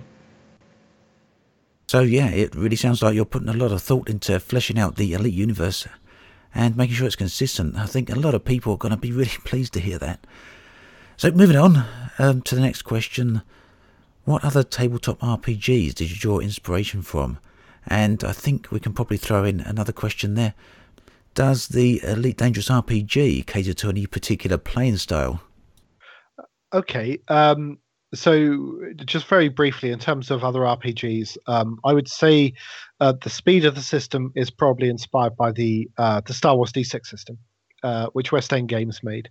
So, yeah, it really sounds like you're putting a lot of thought into fleshing out the Elite universe and making sure it's consistent. I think a lot of people are going to be really pleased to hear that. So moving on um, to the next question. What other tabletop R P Gs did you draw inspiration from? And I think we can probably throw in another question there. Does the Elite Dangerous R P G cater to any particular playing style? Okay, um, so just very briefly, in terms of other R P Gs, um, I would say Uh, the speed of the system is probably inspired by the uh, the Star Wars D six system, uh, which West End Games made.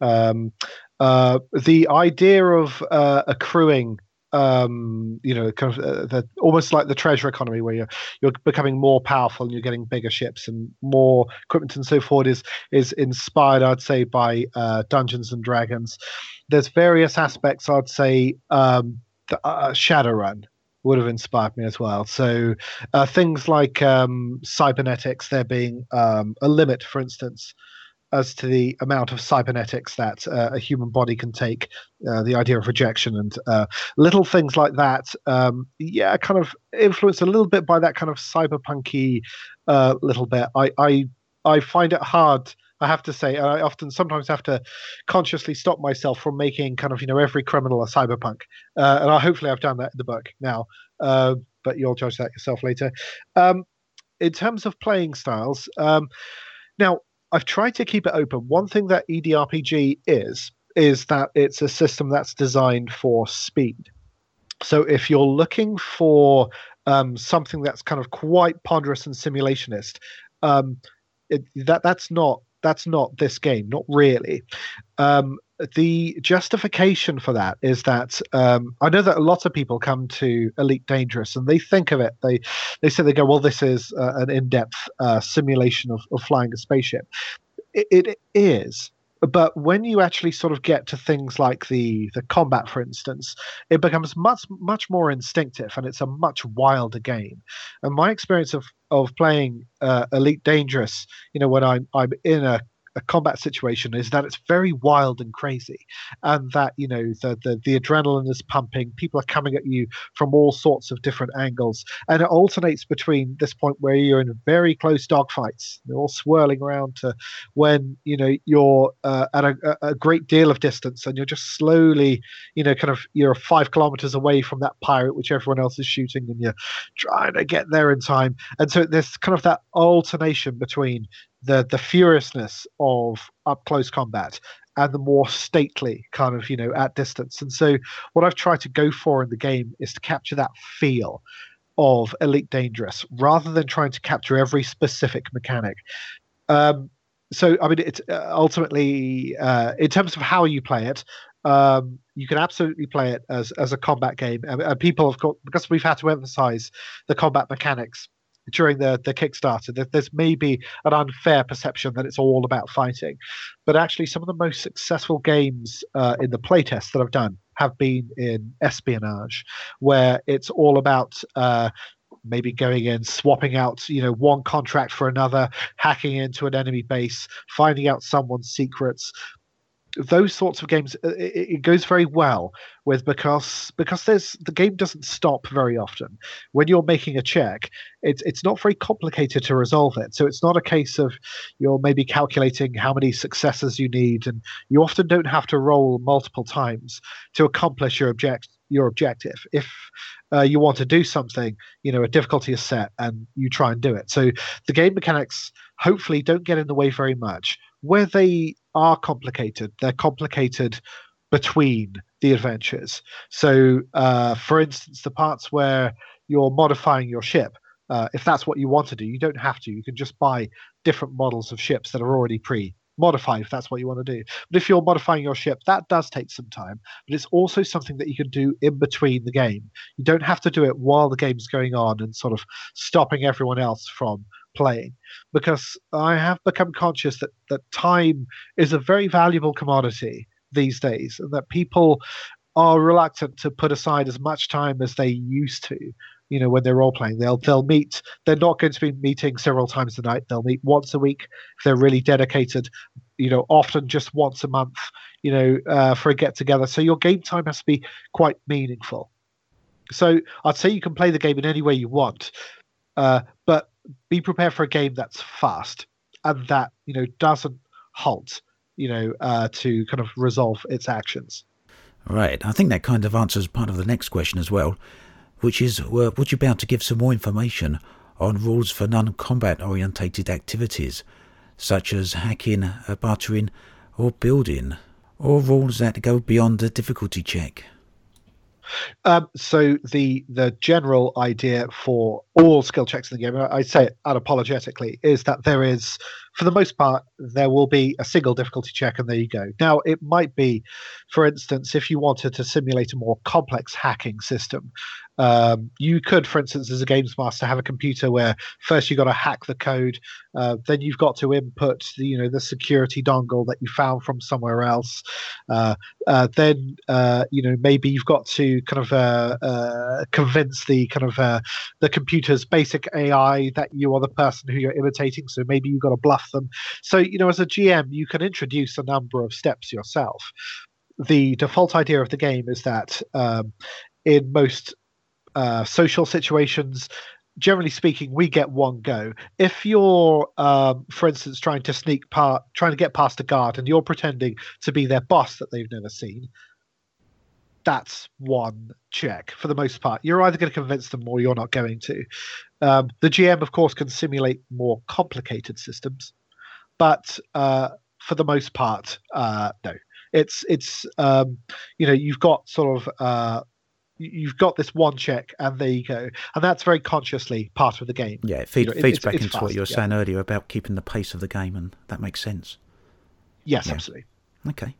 Um, uh, the idea of uh, accruing, um, you know, kind of uh, the, almost like the treasure economy, where you're you're becoming more powerful and you're getting bigger ships and more equipment and so forth, is is inspired, I'd say, by uh, Dungeons and Dragons. There's various aspects, I'd say, um, the, uh, Shadowrun would have inspired me as well. So uh, things like um, cybernetics, there being um, a limit, for instance, as to the amount of cybernetics that uh, a human body can take, uh, the idea of rejection and uh, little things like that. Um, yeah, kind of influenced a little bit by that kind of cyberpunky uh, little bit. I, I I find it hard I have to say, I often sometimes have to consciously stop myself from making kind of, you know, every criminal a cyberpunk. Uh, and I, hopefully I've done that in the book now, uh, but you'll judge that yourself later. Um, in terms of playing styles, um, now I've tried to keep it open. One thing that E D R P G is, is that it's a system that's designed for speed. So if you're looking for um, something that's kind of quite ponderous and simulationist, um, it, that that's not that's not this game, not really. Um, the justification for that is that um, I know that a lot of people come to Elite Dangerous and they think of it. They they say they go, well, this is uh, an in-depth uh, simulation of, of flying a spaceship. It, it is. But when you actually sort of get to things like the the combat, for instance, it becomes much, much more instinctive and it's a much wilder game. And my experience of, of playing uh, Elite Dangerous, you know, when I'm, I'm in a, a combat situation is that it's very wild and crazy and that, you know, the, the, the adrenaline is pumping. People are coming at you from all sorts of different angles. And it alternates between this point where you're in very close dogfights, they're all swirling around, to when, you know, you're uh, at a, a great deal of distance and you're just slowly, you know, kind of, you're five kilometers away from that pirate, which everyone else is shooting, and you're trying to get there in time. And so there's kind of that alternation between the the furiousness of up close combat and the more stately kind of, you know, at distance. And so what I've tried to go for in the game is to capture that feel of Elite Dangerous rather than trying to capture every specific mechanic. Um, so, I mean, it's uh, ultimately uh, in terms of how you play it, um, you can absolutely play it as, as a combat game. And, and people, of course, because we've had to emphasize the combat mechanics during the, the Kickstarter, that there's maybe an unfair perception that it's all about fighting. But actually, some of the most successful games uh, in the playtest that I've done have been in espionage, where it's all about uh, maybe going in, swapping out, you know, one contract for another, hacking into an enemy base, finding out someone's secrets. Those sorts of games, it goes very well with, because because there's the game doesn't stop very often. When you're making a check, it's it's not very complicated to resolve it. So it's not a case of you're maybe calculating how many successes you need, and you often don't have to roll multiple times to accomplish your object your objective. If uh, you want to do something, you know, a difficulty is set and you try and do it. So the game mechanics hopefully don't get in the way very much. Where they are complicated, they're complicated between the adventures. So, uh, for instance, the parts where you're modifying your ship, uh, if that's what you want to do, you don't have to. You can just buy different models of ships that are already pre-modified if that's what you want to do. But if you're modifying your ship, that does take some time. But it's also something that you can do in between the game. You don't have to do it while the game's going on and sort of stopping everyone else from playing, because I have become conscious that, that time is a very valuable commodity these days, and that people are reluctant to put aside as much time as they used to. You know, when they're role playing, they'll they'll meet. They're not going to be meeting several times a night. They'll meet once a week if they're really dedicated. You know, often just once a month. You know, uh, for a get together. So your game time has to be quite meaningful. So I'd say you can play the game in any way you want, uh, but be prepared for a game that's fast and that, you know, doesn't halt, you know, uh, to kind of resolve its actions. All right. I think that kind of answers part of the next question as well, which is, uh, would you be able to give some more information on rules for non-combat orientated activities, such as hacking, bartering, or building, or rules that go beyond the difficulty check? Um, so the the general idea for all skill checks in the game, I say it unapologetically, is that there is, for the most part, there will be a single difficulty check, and there you go. Now, it might be, for instance, if you wanted to simulate a more complex hacking system, um, you could, for instance, as a games master, have a computer where first you've got to hack the code, uh, then you've got to input the, you know, the security dongle that you found from somewhere else. Uh, uh, then, uh, you know, maybe you've got to kind of uh, uh, convince the kind of uh, the computer's basic A I that you are the person who you're imitating. So maybe you've got to bluff them. So, you know, as a G M, you can introduce a number of steps yourself. The default idea of the game is that um, in most uh, social situations, generally speaking, we get one go. If you're, um, for instance, trying to sneak part, trying to get past a guard, and you're pretending to be their boss that they've never seen, that's one check for the most part. You're either going to convince them or you're not going to. Um, the G M, of course, can simulate more complicated systems, but uh, for the most part, uh, no. It's it's um, you know, you've got sort of uh, you've got this one check, and there you go, and that's very consciously part of the game. Yeah, it feed, you know, feeds it, back it's, into it's fast, what you were yeah. saying earlier about keeping the pace of the game, and that makes sense. Yes, yeah. absolutely. Okay.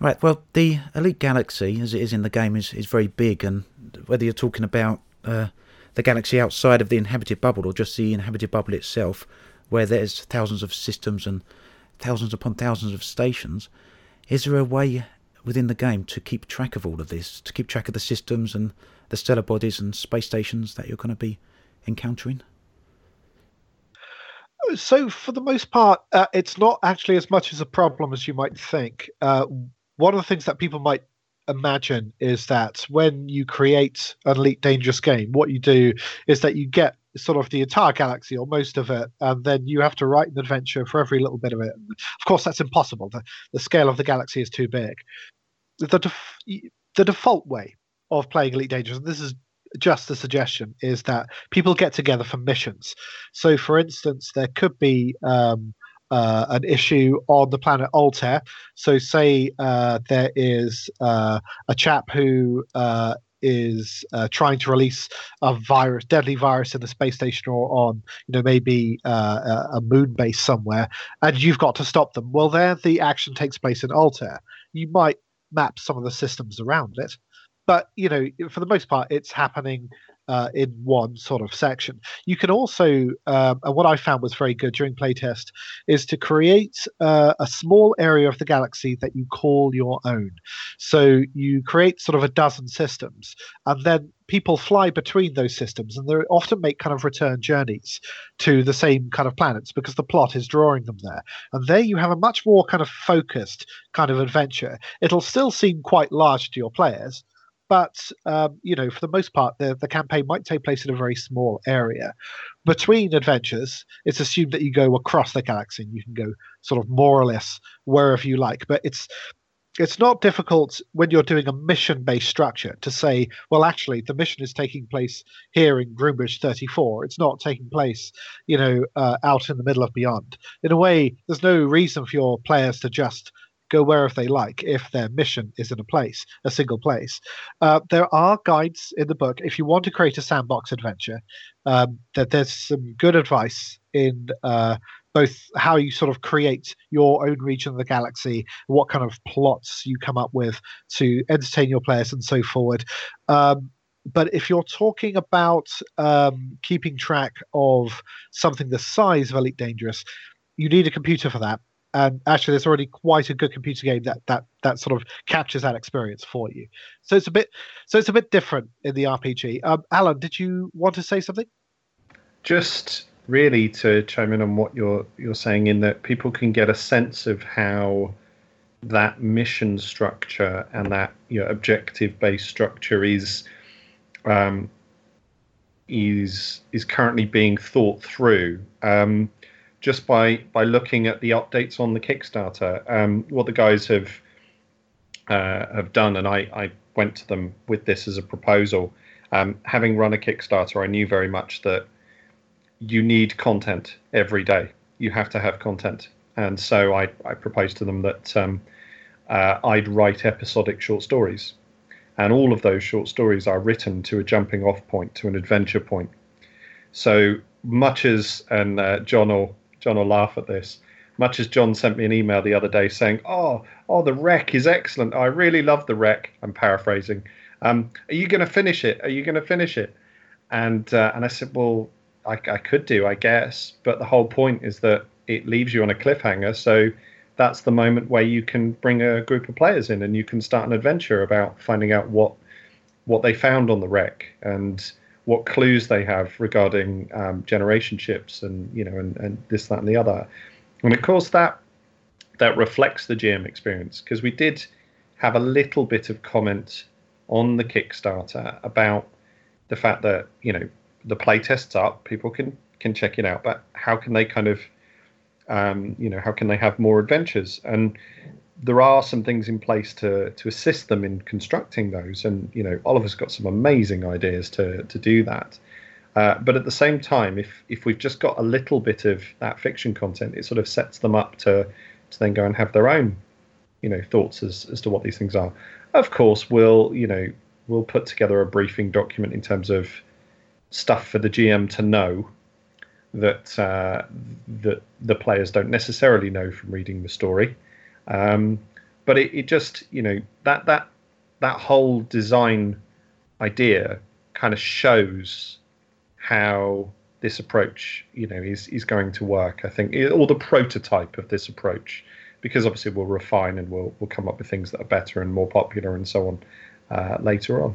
Right, well, the Elite Galaxy, as it is in the game, is, is very big, and whether you're talking about uh, the galaxy outside of the inhabited bubble or just the inhabited bubble itself, where there's thousands of systems and thousands upon thousands of stations, is there a way within the game to keep track of all of this, to keep track of the systems and the stellar bodies and space stations that you're going to be encountering? So for the most part, uh, it's not actually as much as a problem as you might think. Uh, One of the things that people might imagine is that when you create an Elite Dangerous game, what you do is that you get sort of the entire galaxy or most of it, and then you have to write an adventure for every little bit of it. Of course, that's impossible. The, the scale of the galaxy is too big. The, def- the default way of playing Elite Dangerous, and this is just a suggestion, is that people get together for missions. So, for instance, there could be... Um, Uh, an issue on the planet Altair. So say uh, there is uh, a chap who uh, is uh, trying to release a virus, deadly virus in the space station or on, you know, maybe uh, a moon base somewhere, and you've got to stop them. Well, there the action takes place in Altair. You might map some of the systems around it, but, you know, for the most part, it's happening Uh, in one sort of section. You can also, um, and what I found was very good during playtest, is to create uh, a small area of the galaxy that you call your own. So you create sort of a dozen systems, and then people fly between those systems, and they often make kind of return journeys to the same kind of planets because the plot is drawing them there. And there you have a much more kind of focused kind of adventure. It'll still seem quite large to your players, but, um, you know, for the most part, the, the campaign might take place in a very small area. Between adventures, it's assumed that you go across the galaxy, and you can go sort of more or less wherever you like. But it's it's not difficult when you're doing a mission-based structure to say, well, actually, the mission is taking place here in Groombridge thirty-four. It's not taking place, you know, uh, out in the middle of beyond. In a way, there's no reason for your players to just go wherever they like if their mission is in a place, a single place. Uh, there are guides in the book. If you want to create a sandbox adventure, um, that there's some good advice in uh, both how you sort of create your own region of the galaxy, what kind of plots you come up with to entertain your players and so forward. Um, but if you're talking about um, keeping track of something the size of Elite Dangerous, you need a computer for that. And actually, there's already quite a good computer game that, that that sort of captures that experience for you. So it's a bit, so it's a bit different in the R P G. Um, Alan, did you want to say something? Just really to chime in on what you're you're saying, in that people can get a sense of how that mission structure and that, you know, objective-based structure is um, is is currently being thought through. Um, just by, by looking at the updates on the Kickstarter, um, what the guys have uh, have done, and I, I went to them with this as a proposal. Um, having run a Kickstarter, I knew very much that you need content every day. You have to have content. And so I, I proposed to them that um, uh, I'd write episodic short stories. And all of those short stories are written to a jumping off point, to an adventure point. So much as, and uh, John will John will laugh at this. Much as John sent me an email the other day saying, "Oh, oh, the wreck is excellent. I really love the wreck." I'm paraphrasing. Um, are you going to finish it? Are you going to finish it? And uh, and I said, well, I, I could do, I guess. But the whole point is that it leaves you on a cliffhanger. So that's the moment where you can bring a group of players in and you can start an adventure about finding out what what they found on the wreck and what clues they have regarding um, generation ships and, you know, and, and this, that, and the other. And of course that that reflects the G M experience, because we did have a little bit of comment on the Kickstarter about the fact that, you know, the play tests up, people can can check it out, but how can they kind of um you know how can they have more adventures? And there are some things in place to to assist them in constructing those, and you know Oliver's got some amazing ideas to to do that. Uh, but at the same time, if if we've just got a little bit of that fiction content, it sort of sets them up to to then go and have their own you know thoughts as as to what these things are. Of course, we'll you know we'll put together a briefing document in terms of stuff for the G M to know that uh, that the players don't necessarily know from reading the story. Um, but it, it just, you know, that, that, that whole design idea kind of shows how this approach, you know, is, is going to work, I think, or the prototype of this approach, because obviously we'll refine and we'll, we'll come up with things that are better and more popular and so on, uh, later on.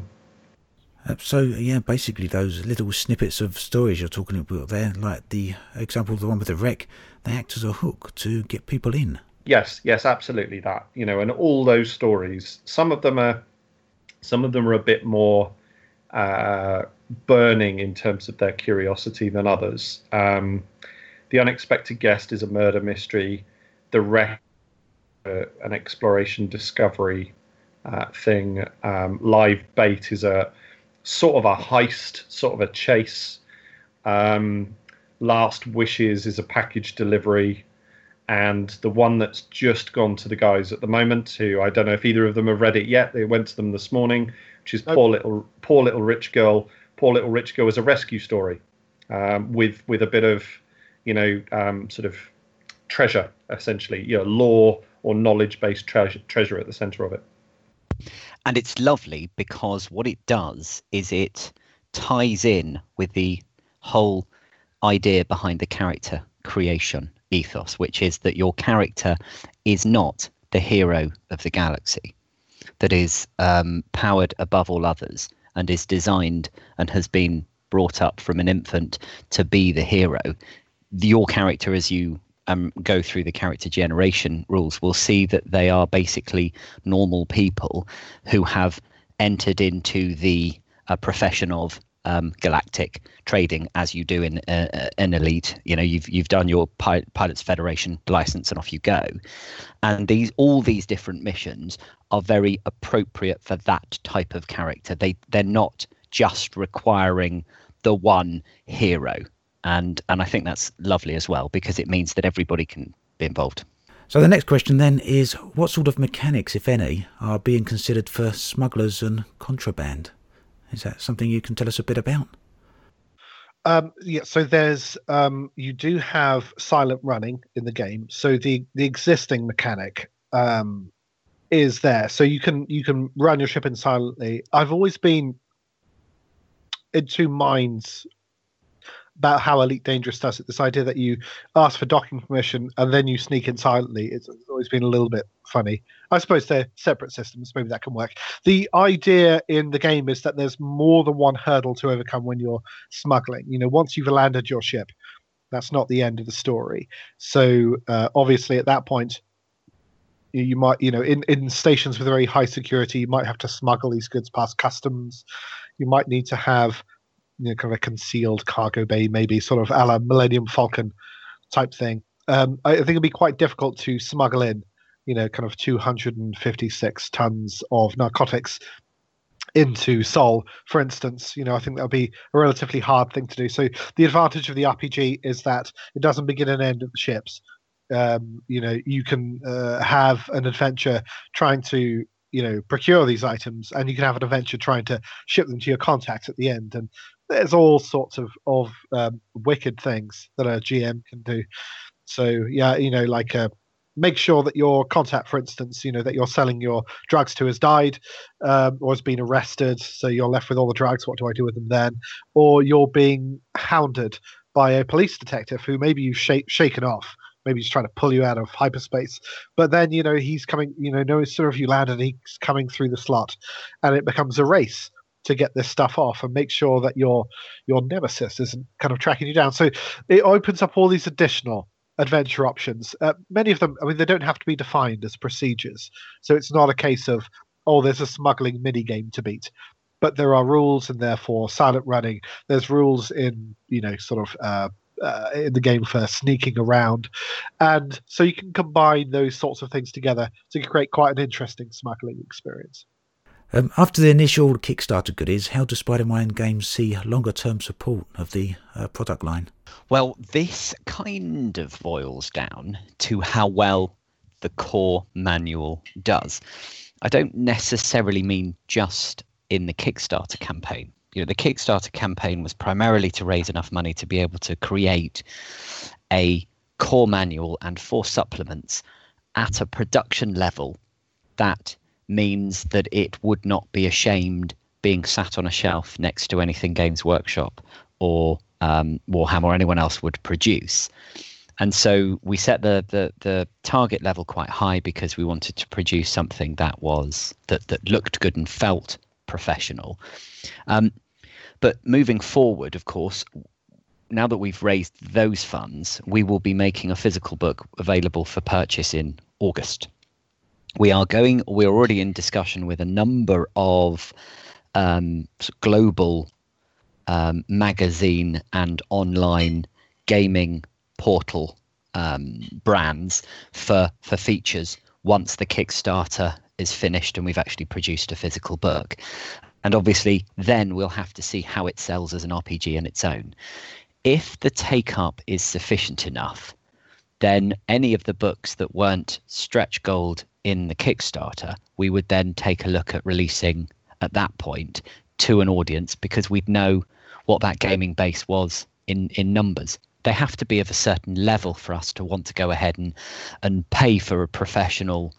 Uh, so, yeah, basically those little snippets of stories you're talking about there, like the example of the one with the wreck, they act as a hook to get people in. Yes, yes, absolutely that, you know, and all those stories, some of them are, some of them are a bit more uh, burning in terms of their curiosity than others. Um, the Unexpected Guest is a murder mystery. The Wreck, uh, an exploration discovery uh, thing. Um, Live Bait is a sort of a heist, sort of a chase. Um, Last Wishes is a package delivery. And the one that's just gone to the guys at the moment, who I don't know if either of them have read it yet. They went to them this morning, which is nope. Poor Little Poor Little Rich Girl. Poor Little Rich Girl is a rescue story um, with with a bit of, you know, um, sort of treasure, essentially, you know, lore or knowledge-based treasure, treasure at the centre of it. And it's lovely because what it does is it ties in with the whole idea behind the character creation ethos, which is that your character is not the hero of the galaxy, that is um, powered above all others and is designed and has been brought up from an infant to be the hero. Your character, as you um, go through the character generation rules, will see that they are basically normal people who have entered into the uh, profession of Um, galactic trading, as you do in uh, an elite. You know, you've you've done your Pil- Pilots Federation license, and off you go. And these all these different missions are very appropriate for that type of character. They they're not just requiring the one hero, and and I think that's lovely as well, because it means that everybody can be involved. So the next question then is, what sort of mechanics, if any, are being considered for smugglers and contraband? Is that something you can tell us a bit about? Um, yeah, so there's um, you do have silent running in the game. So the, the existing mechanic um, is there. So you can you can run your ship in silently. I've always been in two minds about how Elite Dangerous does it. This idea that you ask for docking permission and then you sneak in silently. It's, it's always been a little bit funny. I suppose they're separate systems. Maybe that can work. The idea in the game is that there's more than one hurdle to overcome when you're smuggling. You know, once you've landed your ship, that's not the end of the story. So uh, obviously at that point, you might, you know, in, in stations with very high security, you might have to smuggle these goods past customs. You might need to have, you know, kind of a concealed cargo bay, maybe sort of a la Millennium Falcon type thing. Um, I think it'd be quite difficult to smuggle in, you know, kind of two hundred fifty-six tons of narcotics into Seoul, for instance. You know, I think that'll be a relatively hard thing to do. So the advantage of the R P G is that it doesn't begin and end at the ships. Um, you know, you can uh, have an adventure trying to, you know, procure these items, and you can have an adventure trying to ship them to your contacts at the end. And there's all sorts of, of um, wicked things that a G M can do. So, yeah, you know, like uh, make sure that your contact, for instance, you know, that you're selling your drugs to has died um, or has been arrested. So you're left with all the drugs. What do I do with them then? Or you're being hounded by a police detective who maybe you've sh- shaken off. Maybe he's trying to pull you out of hyperspace. But then, you know, he's coming, you know, no sooner have you landed, he's coming through the slot. And it becomes a race to get this stuff off and make sure that your your nemesis isn't kind of tracking you down. So it opens up all these additional adventure options. Uh, many of them, I mean, they don't have to be defined as procedures. So it's not a case of, oh, there's a smuggling mini game to beat. but there are rules, and therefore silent running. There's rules in, you know, sort of uh, uh, in the game for sneaking around. And so you can combine those sorts of things together to create quite an interesting smuggling experience. Um, after the initial Kickstarter goodies, how do Spider-Mind Games see longer-term support of the uh, product line? Well, this kind of boils down to how well the core manual does. I don't necessarily mean just in the Kickstarter campaign. You know, the Kickstarter campaign was primarily to raise enough money to be able to create a core manual and four supplements at a production level that means that it would not be ashamed being sat on a shelf next to anything Games Workshop or um, Warhammer or anyone else would produce. And so we set the, the the target level quite high because we wanted to produce something that was that that looked good and felt professional. Um, but moving forward, of course, now that we've raised those funds, we will be making a physical book available for purchase in August. We are going, we're already in discussion with a number of um, global um, magazine and online gaming portal um, brands for, for features once the Kickstarter is finished and we've actually produced a physical book. And obviously then we'll have to see how it sells as an R P G on its own. If the take-up is sufficient enough, then any of the books that weren't stretch gold in the Kickstarter, we would then take a look at releasing at that point to an audience, because we'd know what that gaming base was in, in numbers. They have to be of a certain level for us to want to go ahead and, and pay for a professional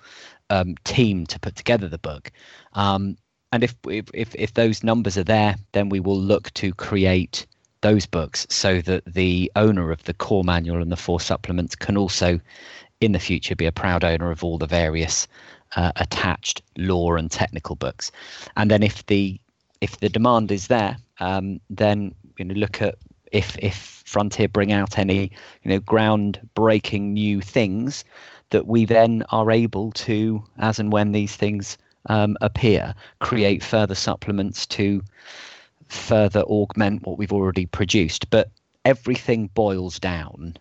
um, team to put together the book. Um, and if, if if those numbers are there, then we will look to create those books so that the owner of the core manual and the four supplements can also in the future be a proud owner of all the various uh, attached lore and technical books. And then if the if the demand is there, um, then you know, look at if if Frontier bring out any you know groundbreaking new things that we then are able to, as and when these things um, appear, create further supplements to further augment what we've already produced. But everything boils down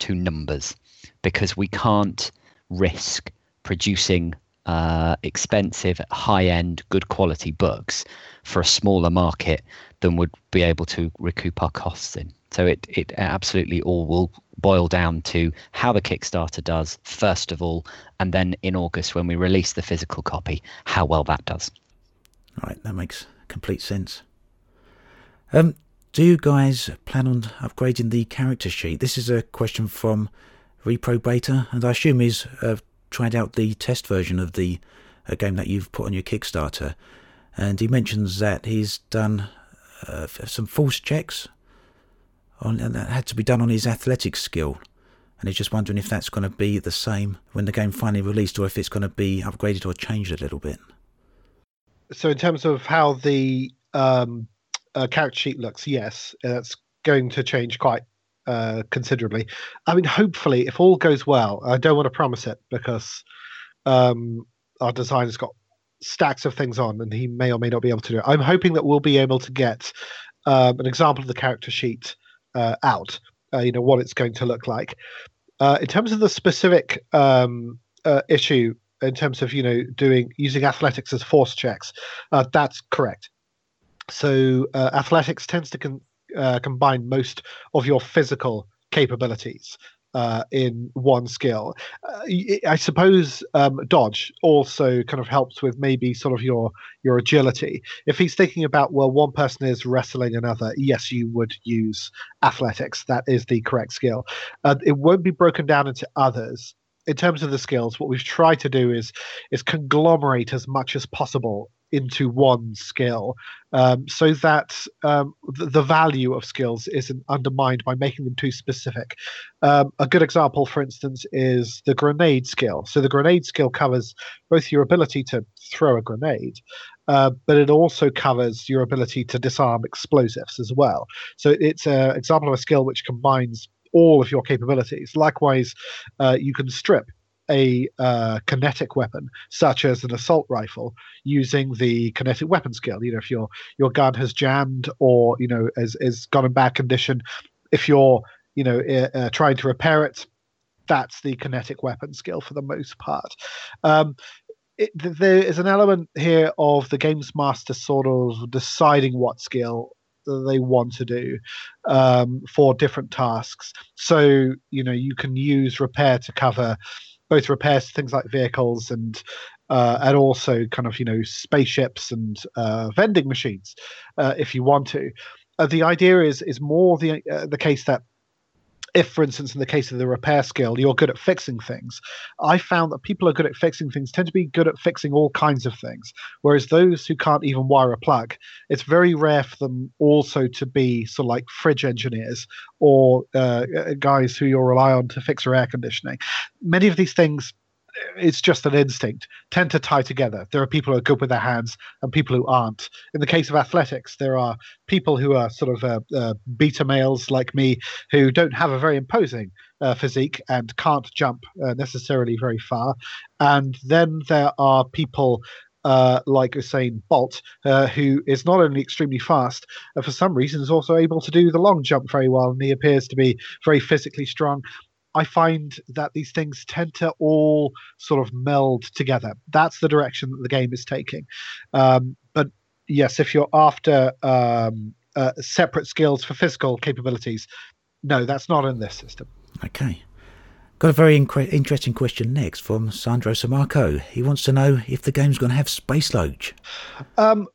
to numbers, because we can't risk producing uh, expensive, high-end, good-quality books for a smaller market than would be able to recoup our costs in. So it, it absolutely all will boil down to how the Kickstarter does, first of all, and then in August when we release the physical copy, how well that does. All right, that makes complete sense. Um, do you guys plan on upgrading the character sheet? This is a question from Repro Beta, and I assume he's uh, tried out the test version of the uh, game that you've put on your Kickstarter, and he mentions that he's done uh, some false checks on, and that had to be done on his athletic skill, and he's just wondering if that's going to be the same when the game finally released, or if it's going to be upgraded or changed a little bit. So in terms of how the um, uh, character sheet looks, yes, that's going to change quite Uh, considerably. I mean, hopefully, if all goes well, I don't want to promise it because um, our designer's got stacks of things on and he may or may not be able to do it. I'm hoping that we'll be able to get um, an example of the character sheet uh, out, uh, you know, what it's going to look like. Uh, in terms of the specific um, uh, issue, in terms of, you know, doing using athletics as force checks, uh, that's correct. So uh, athletics tends to con- Uh, combine most of your physical capabilities uh, in one skill. Uh, I suppose um, dodge also kind of helps with maybe sort of your your agility. If he's thinking about, well, one person is wrestling another, yes, you would use athletics. That is the correct skill. Uh, it won't be broken down into others. In terms of the skills, what we've tried to do is is conglomerate as much as possible into one skill, um, so that um, th- the value of skills isn't undermined by making them too specific. Um, a good example, for instance, is the grenade skill. So the grenade skill covers both your ability to throw a grenade, uh, but it also covers your ability to disarm explosives as well. So it's an example of a skill which combines all of your capabilities. Likewise, uh, you can strip. a uh, kinetic weapon, such as an assault rifle, using the kinetic weapon skill. You know, if your your gun has jammed or, you know, is, is gone in bad condition, if you're, you know, uh, trying to repair it, that's the kinetic weapon skill for the most part. Um, it, there is an element here of the games master sort of deciding what skill they want to do um, for different tasks. So, you know, you can use repair to cover both repairs to things like vehicles and uh, and also kind of, you know, spaceships and uh, vending machines uh, if you want to. Uh, the idea is is more the uh, the case that if, for instance, in the case of the repair skill, you're good at fixing things. I found that people who are good at fixing things tend to be good at fixing all kinds of things, whereas those who can't even wire a plug, it's very rare for them also to be sort of like fridge engineers or uh, guys who you'll rely on to fix your air conditioning. Many of these things, it's just an instinct, tend to tie together. There are people who are good with their hands and people who aren't. In the case of athletics, there are people who are sort of uh, uh, beta males like me who don't have a very imposing uh, physique and can't jump uh, necessarily very far. And then there are people uh, like Usain Bolt, uh, who is not only extremely fast, uh, for some reason is also able to do the long jump very well, and he appears to be very physically strong. I find that these things tend to all sort of meld together. That's the direction that the game is taking. Um, but yes, if you're after um, uh, separate skills for physical capabilities, no, that's not in this system. Okay. Got a very incre- interesting question next from Sandro Samarco. He wants to know if the game's going to have Space Lounge. Um,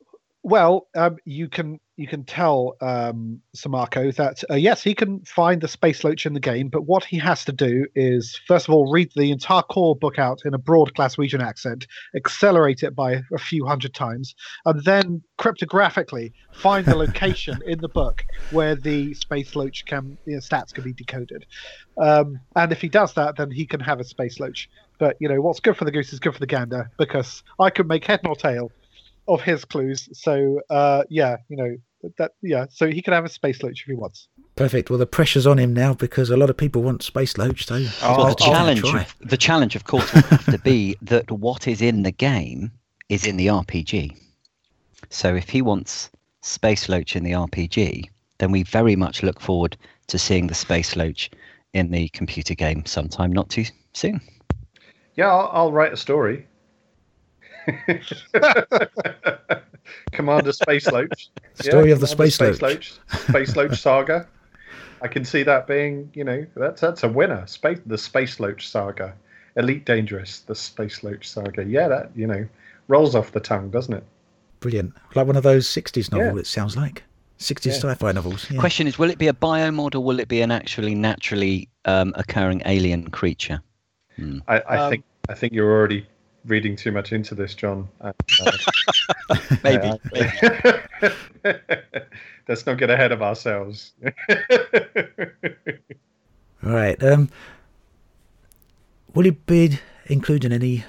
well, um, you can... You can tell um, Samarco that, uh, yes, he can find the Space Loach in the game, but what he has to do is, first of all, read the entire core book out in a broad Glaswegian accent, accelerate it by a few hundred times, and then cryptographically find the location in the book where the Space Loach can, you know, stats can be decoded. Um, and if he does that, then he can have a Space Loach. But, you know, what's good for the goose is good for the gander, because I could make head nor tail of his clues. So, uh, yeah, you know, that yeah so he can have a Space Loach if he wants. Perfect. Well, the pressure's on him now because a lot of people want Space Loach, so oh, well, the challenge of, the challenge of course will have to be that what is in the game is in the R P G. So if he wants Space Loach in the R P G, then we very much look forward to seeing the Space Loach in the computer game sometime not too soon. Yeah, I'll, I'll write a story. Commander Space Loach. Story yeah, of the Space, Space Loach. Loach. Space Loach Saga. I can see that being, you know, that's that's a winner. Space, the Space Loach Saga. Elite Dangerous, the Space Loach Saga. Yeah, that, you know, rolls off the tongue, doesn't it? Brilliant. Like one of those sixties novels, yeah. It sounds like. sixties yeah. Sci-fi novels. Yeah. Question is, will it be a biomod or will it be an actually naturally um, occurring alien creature? Hmm. I, I um, think I think you're already reading too much into this, John. Uh, maybe. maybe. Let's not get ahead of ourselves. All right. Um, will it be including any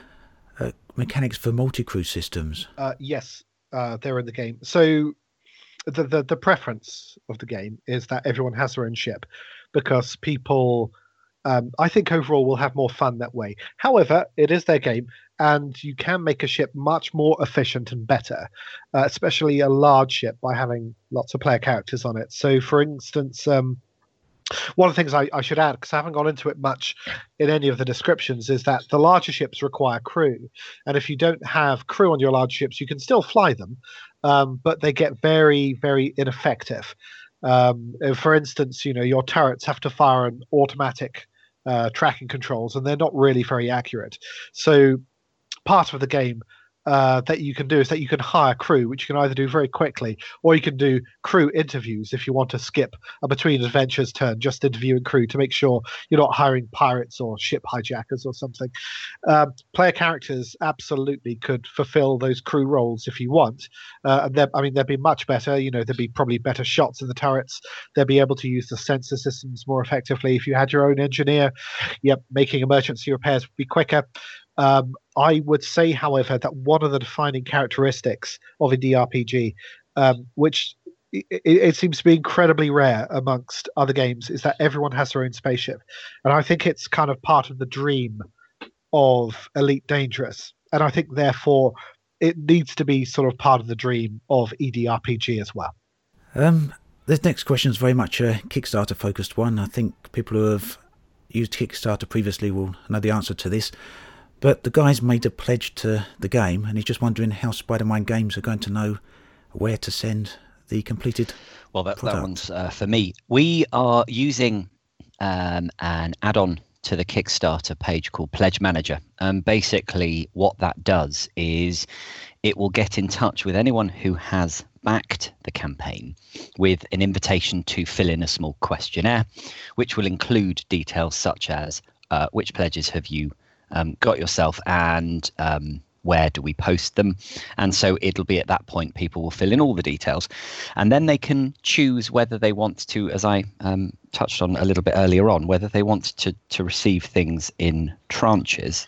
uh, mechanics for multi-crew systems? Uh, yes, uh, they're in the game. So the, the the preference of the game is that everyone has their own ship, because people, um, I think overall, will have more fun that way. However, it is their game, and you can make a ship much more efficient and better, uh, especially a large ship, by having lots of player characters on it. So, for instance, um, one of the things I, I should add, because I haven't gone into it much in any of the descriptions, is that the larger ships require crew. And if you don't have crew on your large ships, you can still fly them, um, but they get very, very ineffective. Um, for instance, you know, your turrets have to fire an automatic uh, tracking controls, and they're not really very accurate. So part of the game uh, that you can do is that you can hire crew, which you can either do very quickly, or you can do crew interviews if you want to skip a between adventures turn, just interviewing crew to make sure you're not hiring pirates or ship hijackers or something. Uh, player characters absolutely could fulfill those crew roles if you want. Uh, and I mean, they'd be much better. You know, there'd be probably better shots in the turrets. They'd be able to use the sensor systems more effectively. If you had your own engineer, yep, making emergency repairs would be quicker. Um, I would say, however, that one of the defining characteristics of E D R P G, um, which it, it seems to be incredibly rare amongst other games, is that everyone has their own spaceship. And I think it's kind of part of the dream of Elite Dangerous. And I think, therefore, it needs to be sort of part of the dream of E D R P G as well. Um, this next question is very much a Kickstarter-focused one. I think people who have used Kickstarter previously will know the answer to this. But the guy's made a pledge to the game, and he's just wondering how Spider-Mind Games are going to know where to send the completed Well, that, that one's uh, for me. We are using um, an add-on to the Kickstarter page called Pledge Manager. And basically what that does is it will get in touch with anyone who has backed the campaign with an invitation to fill in a small questionnaire, which will include details such as uh, which pledges have you um, got yourself and um, where do we post them. And so it'll be at that point people will fill in all the details, and then they can choose whether they want to, as I um, touched on a little bit earlier on, whether they want to to receive things in tranches,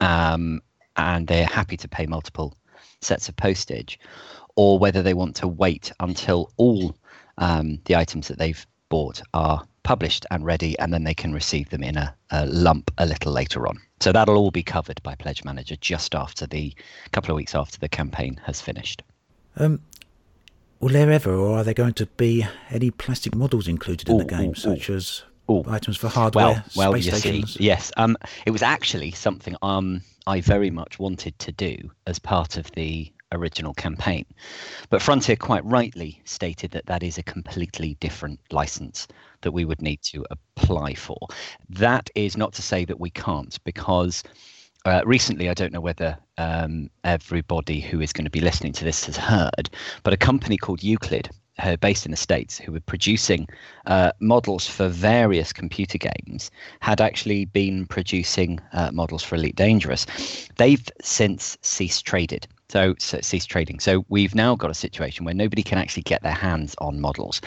um, and they're happy to pay multiple sets of postage, or whether they want to wait until all um, the items that they've bought are published and ready, and then they can receive them in a, a lump a little later on. So that'll all be covered by Pledge Manager just after the couple of weeks after the campaign has finished. Um, will there ever, or are there going to be any plastic models included in ooh, the game, ooh, such ooh. as ooh. items for hardware, well, well, space stations? See, yes, um, it was actually something um, I very much wanted to do as part of the original campaign, but Frontier quite rightly stated that that is a completely different license that we would need to apply for. That is not to say that we can't, because uh, recently, I don't know whether um, everybody who is going to be listening to this has heard, but a company called Euclid, uh, based in the States, who were producing uh, models for various computer games, had actually been producing uh, models for Elite Dangerous. They've since ceased traded. So, so cease trading. So we've now got a situation where nobody can actually get their hands on models.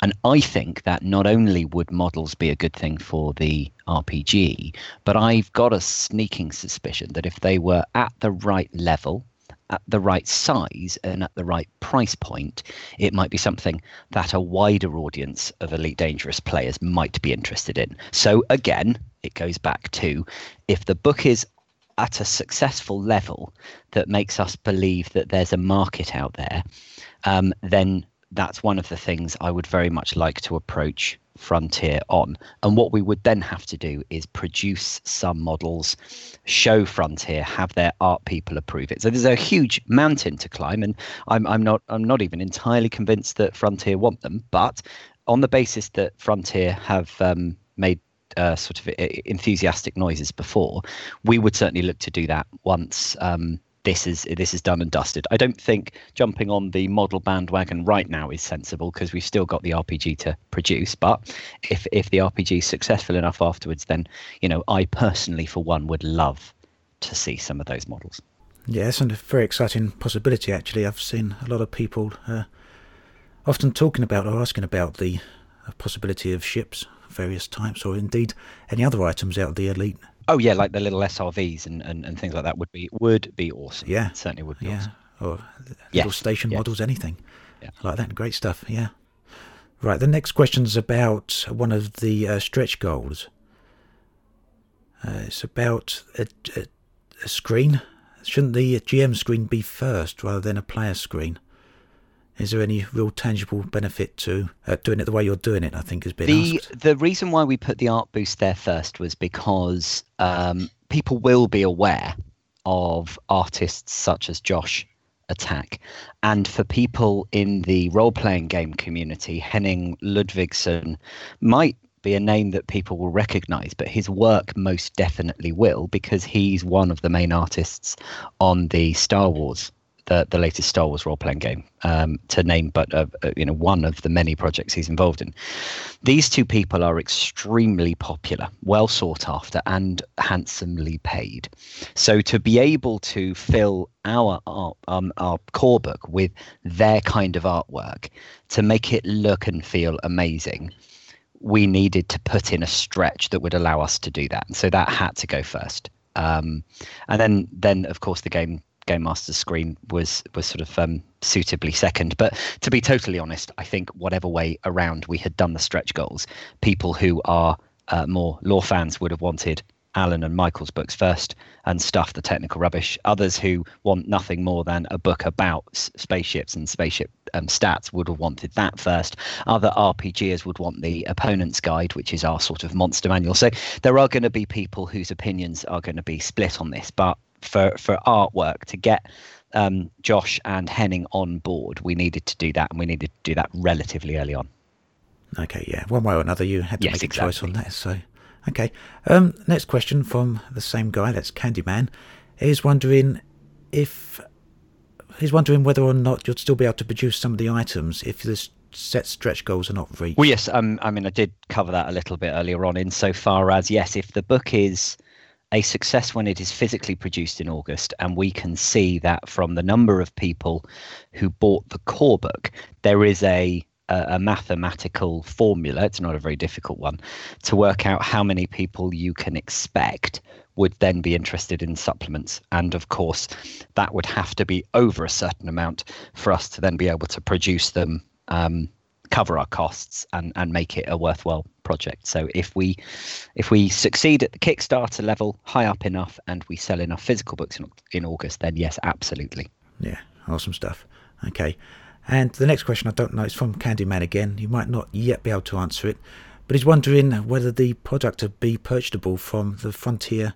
And I think that not only would models be a good thing for the R P G, but I've got a sneaking suspicion that if they were at the right level, at the right size and at the right price point, it might be something that a wider audience of Elite Dangerous players might be interested in. So again, it goes back to, if the book is at a successful level that makes us believe that there's a market out there, um, then that's one of the things I would very much like to approach Frontier on. And what we would then have to do is produce some models, show Frontier, have their art people approve it. So there's a huge mountain to climb, and I'm, I'm not I'm not even entirely convinced that Frontier want them. But on the basis that Frontier have um, made Uh, sort of enthusiastic noises before, we would certainly look to do that once um, this is this is done and dusted. I don't think jumping on the model bandwagon right now is sensible, because we've still got the R P G to produce. But if if the R P G is successful enough afterwards, then, you know, I personally, for one, would love to see some of those models. Yeah, that's a very exciting possibility, actually. I've seen a lot of people uh, often talking about or asking about the possibility of ships, various types, or indeed any other items out of the Elite. Oh yeah, like the little S R Vs and, and, and things like that would be would be awesome. Yeah, it certainly would be yeah. awesome. Or little yes. station yes. models, anything yeah. like that. Great stuff. Yeah. Right. The next question is about one of the uh, stretch goals. Uh, it's about a, a, a screen. Shouldn't the G M screen be first rather than a player screen? Is there any real tangible benefit to uh, doing it the way you're doing it, I think, has been the, asked. The reason why we put the art boost there first was because um, people will be aware of artists such as Josh Attack. And for people in the role-playing game community, Henning Ludvigsen might be a name that people will recognize, but his work most definitely will, because he's one of the main artists on the Star Wars The, the latest Star Wars role-playing game, um, to name but uh, you know one of the many projects he's involved in. These two people are extremely popular, well sought after, and handsomely paid. So to be able to fill our our, um, our core book with their kind of artwork, to make it look and feel amazing, we needed to put in a stretch that would allow us to do that. And so that had to go first. Um, and then, then, of course, the game... Game Master's screen was was sort of um, suitably second. But to be totally honest, I think whatever way around we had done the stretch goals, people who are uh, more lore fans would have wanted Alan and Michael's books first and stuff the technical rubbish. Others who want nothing more than a book about s- spaceships and spaceship um, stats would have wanted that first. Other R P Gers would want the opponent's guide, which is our sort of monster manual. So there are going to be people whose opinions are going to be split on this, but for for artwork to get um Josh and Henning on board, we needed to do that, and we needed to do that relatively early on. Okay, yeah, one way or another you had to yes, make a exactly. choice on that. So okay, um next question from the same guy, that's Candyman. He's wondering if he's wondering whether or not you'd still be able to produce some of the items if this set stretch goals are not reached. Well, yes, um I mean, I did cover that a little bit earlier on, insofar as yes, if the book is a success when it is physically produced in August, and we can see that from the number of people who bought the core book, there is a a, a mathematical formula, it's not a very difficult one, to work out how many people you can expect would then be interested in supplements. And of course, that would have to be over a certain amount for us to then be able to produce them, um, cover our costs and and make it a worthwhile project. So if we if we succeed at the Kickstarter level high up enough and we sell enough physical books in, in August, then yes, absolutely. Yeah, awesome stuff. Okay, and the next question, I don't know, it's from Candyman again. You might not yet be able to answer it, but he's wondering whether the product would be purchasable from the Frontier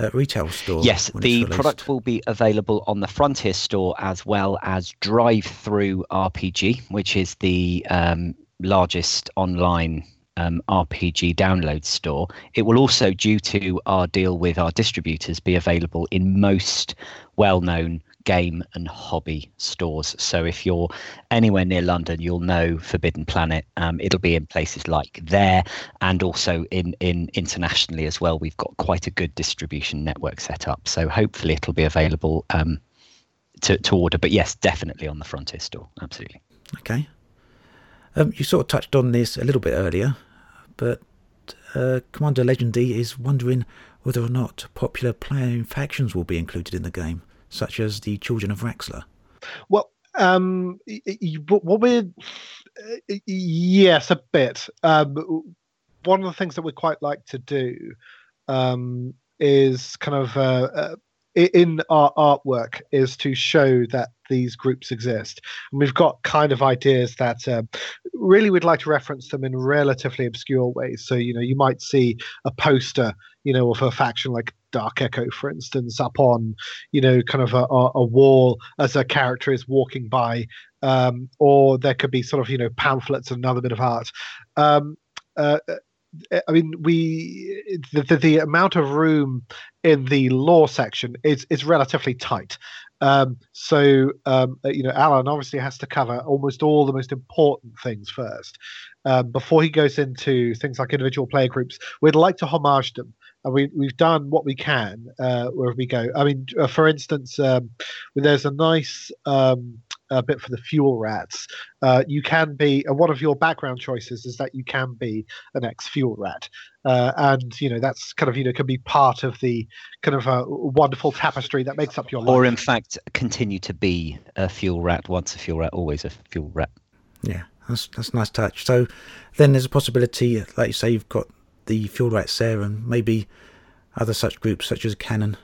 Uh, retail store. Yes, the product will be available on the Frontier store, as well as Drive Through R P G, which is the um, largest online um, R P G download store. It will also, due to our deal with our distributors, be available in most well-known game and hobby stores. So if you're anywhere near London, you'll know Forbidden Planet. Um, it'll be in places like there, and also in in internationally as well. We've got quite a good distribution network set up, so hopefully it'll be available um to, to order. But yes, definitely on the Frontier store, absolutely. Okay, um you sort of touched on this a little bit earlier, but uh Commander Legendy is wondering whether or not popular playing factions will be included in the game, such as the Children of Raxla. Well, um, what we're uh, yes, a bit. Um, one of the things that we quite like to do um, is kind of uh, uh, in our artwork is to show that these groups exist, and we've got kind of ideas that uh, really we'd like to reference them in relatively obscure ways. So you know, you might see a poster, you know, of a faction like Dark Echo, for instance, up on, you know, kind of a, a wall as a character is walking by, um, or there could be sort of, you know, pamphlets and another bit of art. Um, uh, I mean, we the, the, the amount of room in the lore section is is relatively tight. Um, so, um, you know, Alan obviously has to cover almost all the most important things first, um, before he goes into things like individual player groups. We'd like to homage them. And we, we've done what we can uh, where we go. I mean, uh, for instance, um, there's a nice um, uh, bit for the fuel rats. Uh, you can be, uh, one of your background choices is that you can be an ex-fuel rat. Uh, and, you know, that's kind of, you know, can be part of the kind of a wonderful tapestry that makes up your life. Or, in fact, continue to be a fuel rat, once a fuel rat, always a fuel rat. Yeah, that's, that's a nice touch. So then there's a possibility, like you say, you've got the fuel rights there, and maybe other such groups such as Canon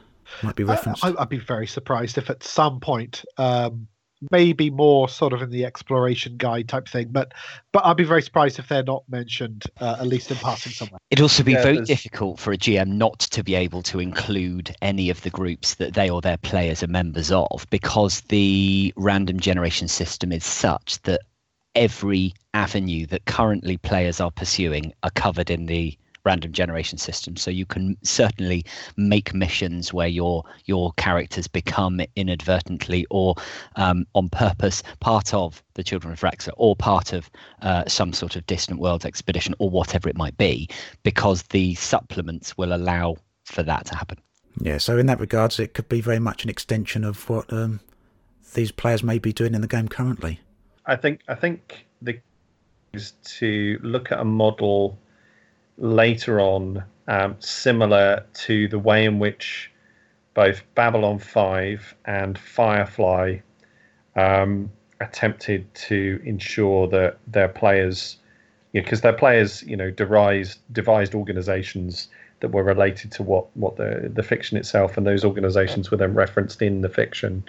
might be referenced. I, I'd be very surprised if at some point, um, maybe more sort of in the exploration guide type thing, but but I'd be very surprised if they're not mentioned, uh, at least in passing somewhere. It'd also be yeah, very there's... difficult for a G M not to be able to include any of the groups that they or their players are members of, because the random generation system is such that every avenue that currently players are pursuing are covered in the random generation system. So you can certainly make missions where your your characters become inadvertently or um, on purpose part of the Children of Raxa, or part of uh, some sort of distant world expedition, or whatever it might be, because the supplements will allow for that to happen. Yeah, so in that regards, it could be very much an extension of what um, these players may be doing in the game currently. I think I think the is to look at a model later on, um, similar to the way in which both Babylon five and Firefly um, attempted to ensure that their players, because you know, their players, you know, devised devised organizations that were related to what, what the, the fiction itself, and those organizations were then referenced in the fiction.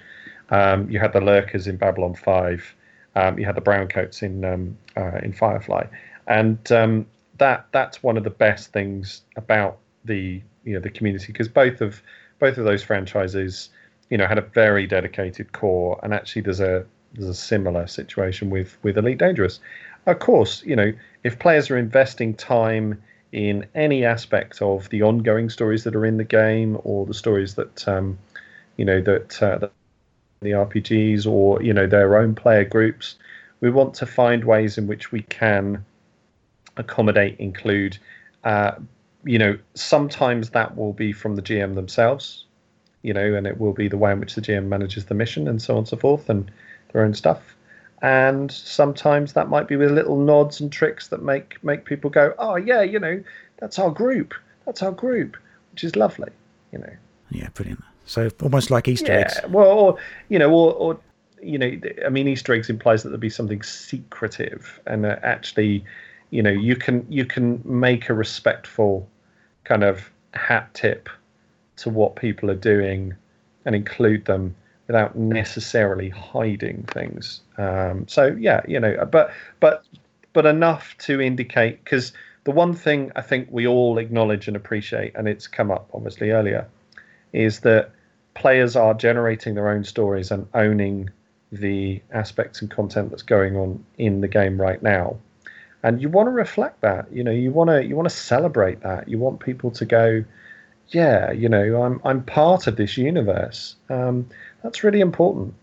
Um, you had the lurkers in Babylon five. Um, you had the browncoats in um, uh, in Firefly, and um, that that's one of the best things about the you know the community, because both of both of those franchises you know had a very dedicated core, and actually there's a there's a similar situation with with Elite Dangerous. Of course, you know if players are investing time in any aspect of the ongoing stories that are in the game, or the stories that um, you know that uh, that the R P Gs, or you know their own player groups, we want to find ways in which we can accommodate, include, uh, you know sometimes that will be from the G M themselves, you know and it will be the way in which the G M manages the mission and so on and so forth and their own stuff, and sometimes that might be with little nods and tricks that make make people go, oh yeah, you know that's our group, that's our group which is lovely. you know yeah brilliant So almost like Easter yeah, eggs. Well, or, you know, or, or, you know, I mean, Easter eggs implies that there'd be something secretive, and uh, actually, you know, you can you can make a respectful kind of hat tip to what people are doing and include them without necessarily hiding things. Um, so, yeah, you know, but but but enough to indicate, because the one thing I think we all acknowledge and appreciate, and it's come up obviously earlier, is that players are generating their own stories and owning the aspects and content that's going on in the game right now. And you want to reflect that, you know, you want to you want to celebrate that. You want people to go, yeah, you know, I'm I'm part of this universe. Um, that's really important.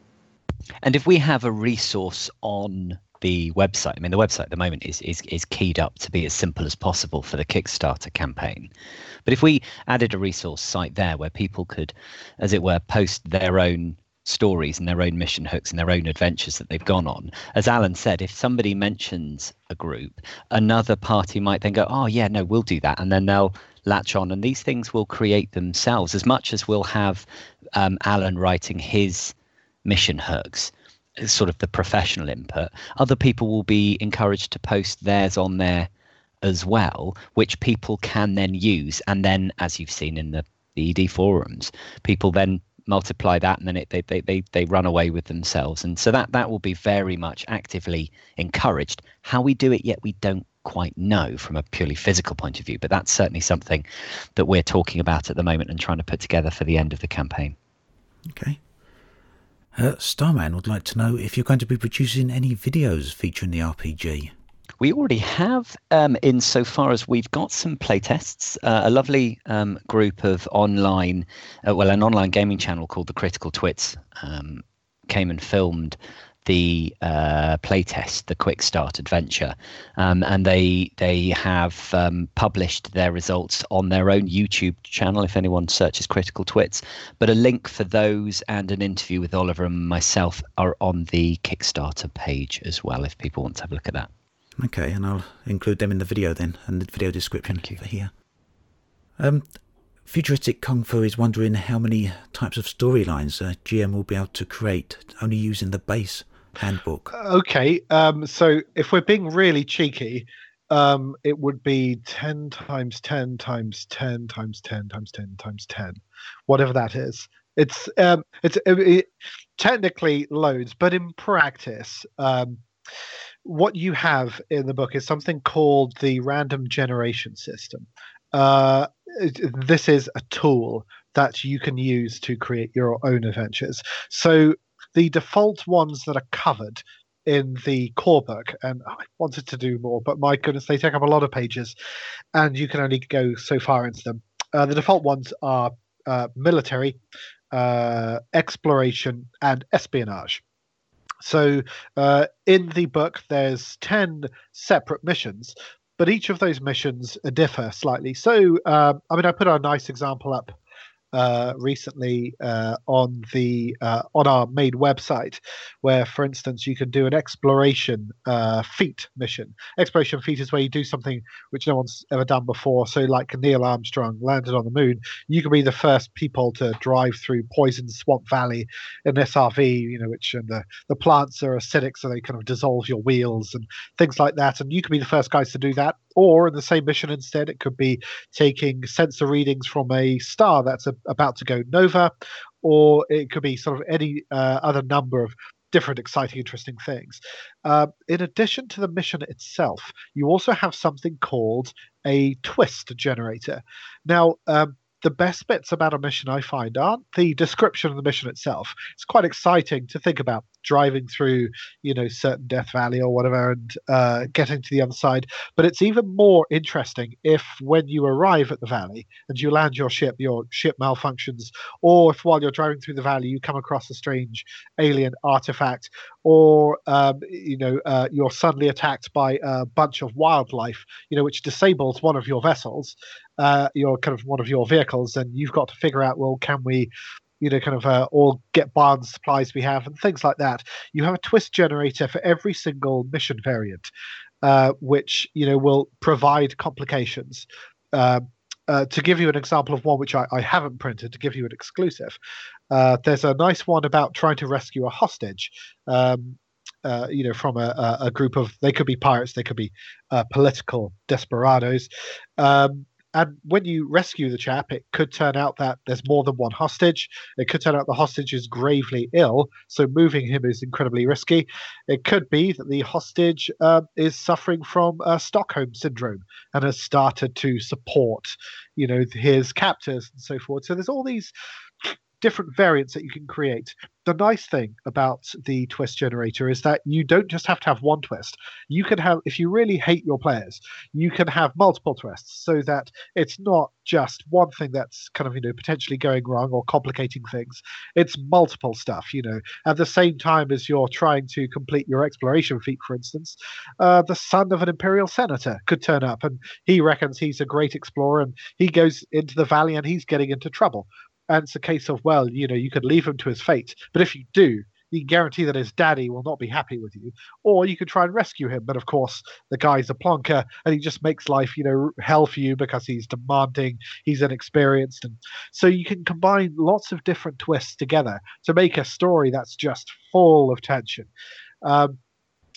And if we have a resource on the website, I mean, the website at the moment is, is is keyed up to be as simple as possible for the Kickstarter campaign. But if we added a resource site there where people could, as it were, post their own stories and their own mission hooks and their own adventures that they've gone on, as Alan said, if somebody mentions a group, another party might then go, oh, yeah, no, we'll do that. And then they'll latch on. And these things will create themselves, as much as we'll have um, Alan writing his mission hooks, sort of the professional input. Other people will be encouraged to post theirs on there as well, which people can then use. And then, as you've seen in the, the E D forums, people then multiply that, and then it, they, they they they run away with themselves. And so that that will be very much actively encouraged. How we do it yet we don't quite know from a purely physical point of view, but that's certainly something that we're talking about at the moment and trying to put together for the end of the campaign. Okay. Uh, Starman would like to know if you're going to be producing any videos featuring the R P G. We already have, um, insofar as we've got some playtests, uh, a lovely um, group of online, uh, well, an online gaming channel called the Critical Twits um, came and filmed the uh, playtest, the Quick Start Adventure, um, and they they have um, published their results on their own YouTube channel, if anyone searches Critical Twits. But a link for those and an interview with Oliver and myself are on the Kickstarter page as well, if people want to have a look at that. Okay, and I'll include them in the video then, and the video description for here. Um, Futuristic Kung Fu is wondering how many types of storylines a G M will be able to create only using the base handbook. Okay, um, so if we're being really cheeky, um, it would be ten times ten times ten times ten times ten times ten, whatever that is. It's um, it's it, it, technically loads, but in practice, um, what you have in the book is something called the random generation system. Uh, this is a tool that you can use to create your own adventures. So the default ones that are covered in the core book, and I wanted to do more, but my goodness, they take up a lot of pages, and you can only go so far into them. Uh, the default ones are uh, military, uh, exploration, and espionage. So uh, in the book, there's ten separate missions, but each of those missions differ slightly. So, um, I mean, I put a nice example up uh, recently uh, on the uh, on our main website, where, for instance, you can do an exploration uh, feat mission. Exploration feat is where you do something which no one's ever done before. So, like Neil Armstrong landed on the moon, you can be the first people to drive through Poison Swamp Valley in S R V, you know, which and the, the plants are acidic, so they kind of dissolve your wheels and things like that. And you can be the first guys to do that. or the same mission instead, it could be taking sensor readings from a star that's a, about to go nova, or it could be sort of any uh, other number of different exciting, interesting things. Uh, in addition to the mission itself, you also have something called a twist generator. Now, um, the best bits about a mission, I find, aren't the description of the mission itself. It's quite exciting to think about driving through, you know, certain Death Valley or whatever and uh, getting to the other side. But it's even more interesting if when you arrive at the valley and you land your ship, your ship malfunctions, or if while you're driving through the valley you come across a strange alien artifact, or, um, you know, uh, you're suddenly attacked by a bunch of wildlife, you know, which disables one of your vessels. Uh, you're kind of one of your vehicles, and you've got to figure out, well, can we, you know, kind of uh, all get by on the supplies we have and things like that. You have a twist generator for every single mission variant, uh, which, you know, will provide complications. Uh, uh, to give you an example of one which I, I haven't printed, to give you an exclusive, uh, there's a nice one about trying to rescue a hostage. Um, Uh, you know, from a, a group of, they could be pirates, they could be uh, political desperados. Um, and when you rescue the chap, it could turn out that there's more than one hostage. It could turn out the hostage is gravely ill, so moving him is incredibly risky. It could be that the hostage um, is suffering from uh, Stockholm syndrome and has started to support, you know, his captors and so forth. So there's all these different variants that you can create. The nice thing about the twist generator is that you don't just have to have one twist. You can have, if you really hate your players, you can have multiple twists so that it's not just one thing that's kind of, you know, potentially going wrong or complicating things. It's multiple stuff, you know. At the same time as you're trying to complete your exploration feat, for instance, uh, the son of an imperial senator could turn up and he reckons he's a great explorer and he goes into the valley and he's getting into trouble. And it's a case of, well, you know, you could leave him to his fate. But if you do, you can guarantee that his daddy will not be happy with you. Or you could try and rescue him. But, of course, the guy's a plonker and he just makes life, you know, hell for you because he's demanding, he's inexperienced. And so you can combine lots of different twists together to make a story that's just full of tension. Um,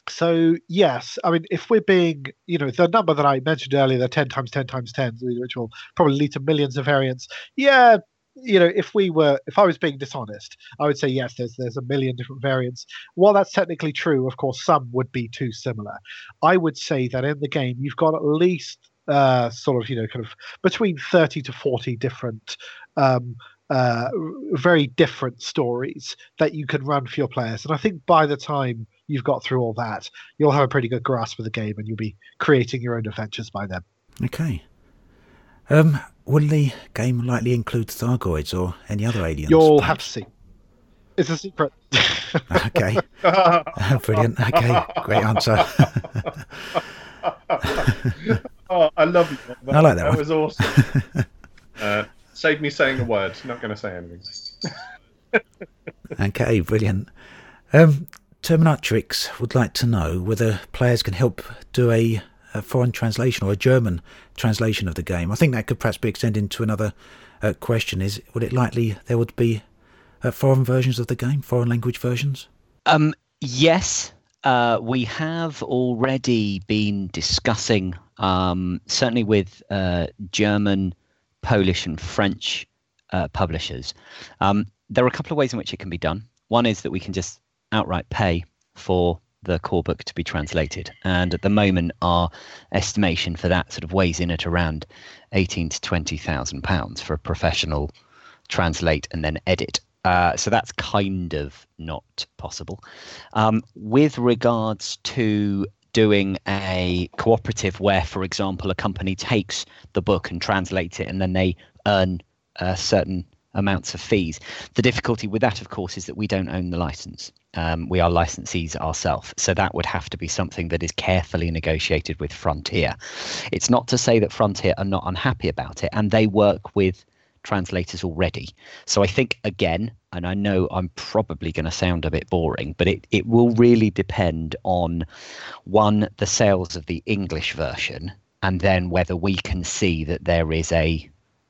So, yes, I mean, if we're being, you know, the number that I mentioned earlier, the ten times ten times ten, which will probably lead to millions of variants, yeah, you know, if we were, if I was being dishonest, I would say, yes, there's there's a million different variants. While that's technically true, of course, some would be too similar. I would say that in the game, you've got at least uh, sort of, you know, kind of between thirty to forty different, um, uh, very different stories that you can run for your players. And I think by the time you've got through all that, you'll have a pretty good grasp of the game and you'll be creating your own adventures by then. Okay. Um, will the game likely include Thargoids or any other aliens? You'll have to see. It's a secret. Okay. Brilliant. Okay. Great answer. Oh, I love it. That, I like that. That one was awesome. Uh, saved me saying a word. Not going to say anything. Okay. Brilliant. Um, Terminatrix would like to know whether players can help do a a foreign translation or a German translation of the game. I think that could perhaps be extended to another uh, question. Is would it likely there would be uh, foreign versions of the game, foreign language versions? Um, yes, uh, we have already been discussing, um, certainly with uh, German, Polish and French uh, publishers. Um, there are a couple of ways in which it can be done. One is that we can just outright pay for the core book to be translated, and at the moment our estimation for that sort of weighs in at around eighteen to twenty thousand pounds for a professional translate and then edit, uh, so that's kind of not possible. Um, with regards to doing a cooperative where, for example, a company takes the book and translates it and then they earn a certain amounts of fees. The difficulty with that, of course, is that we don't own the license. Um, we are licensees ourselves. So that would have to be something that is carefully negotiated with Frontier. It's not to say that Frontier are not unhappy about it, and they work with translators already. So I think, again, and I know I'm probably going to sound a bit boring, but it, it will really depend on, one, the sales of the English version, and then whether we can see that there is a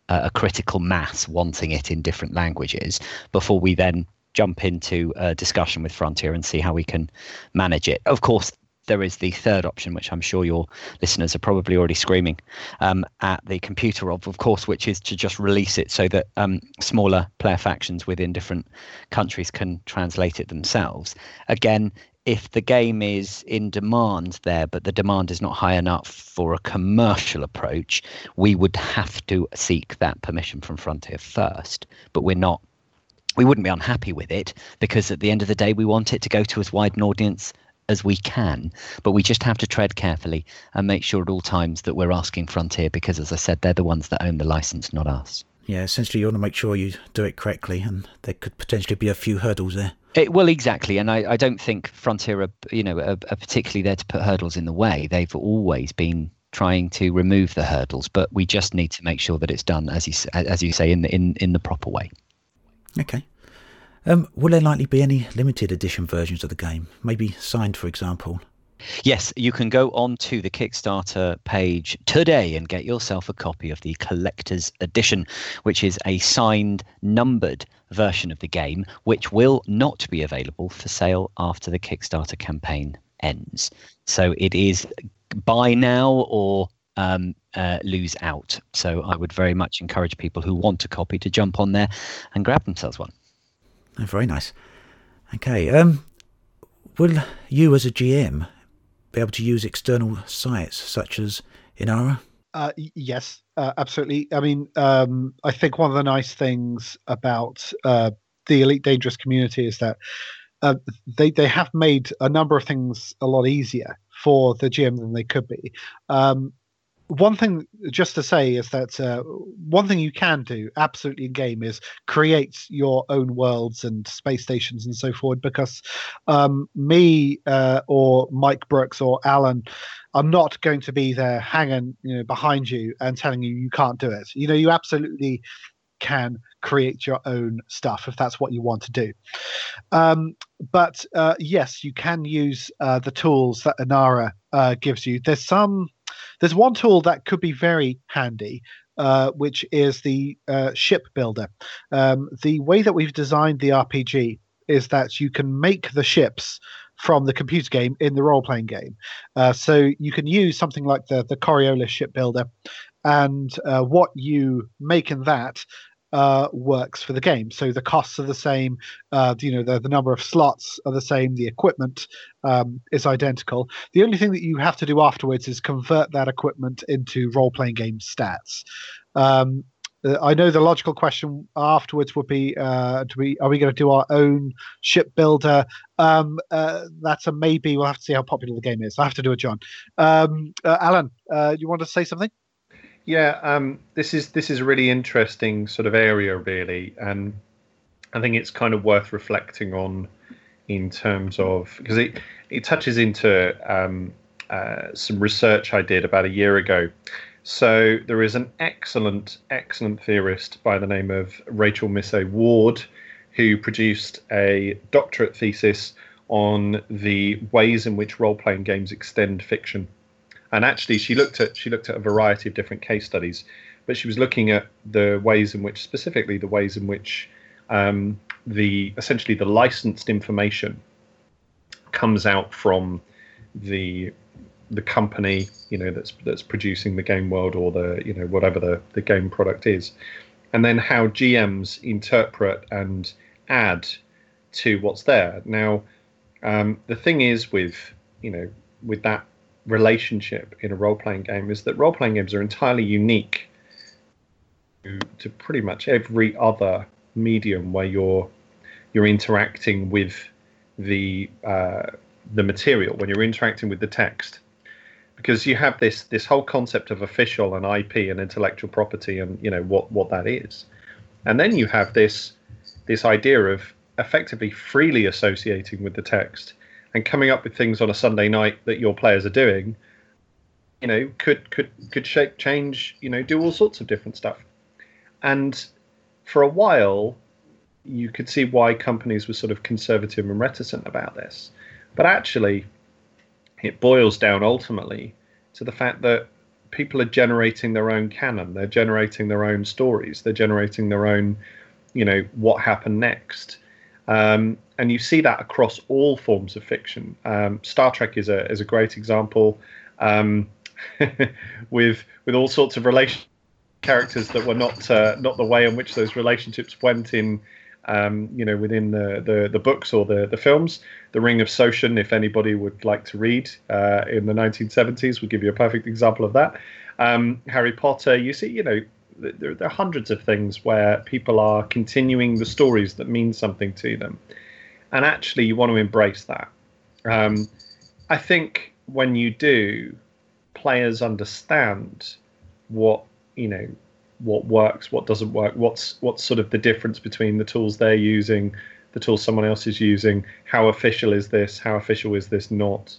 a critical mass wanting it in different languages before we then jump into a discussion with Frontier and see how we can manage it. Of course, there is the third option, which I'm sure your listeners are probably already screaming um, at the computer of, of course, which is to just release it so that um, smaller player factions within different countries can translate it themselves. Again, if the game is in demand there, but the demand is not high enough for a commercial approach, we would have to seek that permission from Frontier First, but we're not. We wouldn't be unhappy with it, because at the end of the day, we want it to go to as wide an audience as we can, but we just have to tread carefully and make sure at all times that we're asking Frontier, because as I said, they're the ones that own the license, not us. Yeah, essentially you want to make sure you do it correctly, and there could potentially be a few hurdles there. It, well, exactly. And I, I don't think Frontier are, you know, are, are particularly there to put hurdles in the way. They've always been trying to remove the hurdles, but we just need to make sure that it's done, as you, as you say, in the, in, in the proper way. Okay. Um, will there likely be any limited edition versions of the game? Maybe signed, for example? Yes, you can go on to the Kickstarter page today and get yourself a copy of the Collector's Edition, which is a signed, numbered version of the game, which will not be available for sale after the Kickstarter campaign ends. So it is buy now or um, uh, lose out. So I would very much encourage people who want a copy to jump on there and grab themselves one. Oh, very nice. Okay. Um, will you as a G M be able to use external sites such as Inara? Uh, yes, uh, absolutely. I mean, um, I think one of the nice things about uh, the Elite Dangerous community is that uh, they, they have made a number of things a lot easier for the G M than they could be. Um, one thing just to say is that uh, one thing you can do absolutely in game is create your own worlds and space stations and so forth, because um, me uh, or Mike Brooks or Alan, I'm not going to be there hanging, you know, behind you and telling you you can't do it. You know, you absolutely can create your own stuff if that's what you want to do. Um, but uh, yes, you can use uh, the tools that Inara uh, gives you. There's some... There's one tool that could be very handy, uh, which is the uh, ship builder. Um, the way that we've designed the R P G is that you can make the ships from the computer game in the role-playing game. Uh, so you can use something like the, the Coriolis ship builder, and uh, what you make in that uh, works for the game. So the costs are the same, uh, you know, the, the number of slots are the same, the equipment Um, is identical. The only thing that you have to do afterwards is convert that equipment into role-playing game stats. Um, I know the logical question afterwards would be, uh, do we, are we going to do our own ship builder? Um, uh, that's a maybe. We'll have to see how popular the game is. I have to do it, John. Um, uh, Alan, uh, you want to say something? Yeah, um, this is this is a really interesting sort of area, really. And I think it's kind of worth reflecting on in terms of, because it, it touches into um, uh, some research I did about a year ago. So there is an excellent, excellent theorist by the name of Rachel Missé Ward, who produced a doctorate thesis on the ways in which role-playing games extend fiction. And actually, she looked at she looked at a variety of different case studies, but she was looking at the ways in which, specifically the ways in which um, the essentially the licensed information comes out from the the company, you know, that's that's producing the game world, or the, you know, whatever the, the game product is, and then how G Ms interpret and add to what's there. Now, um, the thing is with, you know, with that relationship in a role-playing game is that role-playing games are entirely unique to, to pretty much every other medium where you're you're interacting with the uh, the material, when you're interacting with the text, because you have this this whole concept of official and I P and intellectual property, and you know what what that is, and then you have this this idea of effectively freely associating with the text and coming up with things on a Sunday night that your players are doing, you know, could could could shape, change, you know, do all sorts of different stuff. And for a while, you could see why companies were sort of conservative and reticent about this. But actually, it boils down ultimately to the fact that people are generating their own canon. They're generating their own stories. They're generating their own, you know, what happened next. Um, and you see that across all forms of fiction. Um, Star Trek is a is a great example, um, with with all sorts of relation characters that were not uh, not the way in which those relationships went in, um, you know, within the, the, the books or the, the films. The Ring of Socin, if anybody would like to read uh, in the nineteen seventies, would give you a perfect example of that. Um, Harry Potter, you see, you know, there, there are hundreds of things where people are continuing the stories that mean something to them. And actually, you want to embrace that. Um, I think when you do, players understand what, you know, what works, what doesn't work, what's what's sort of the difference between the tools they're using, the tools someone else is using, how official is this, how official is this not.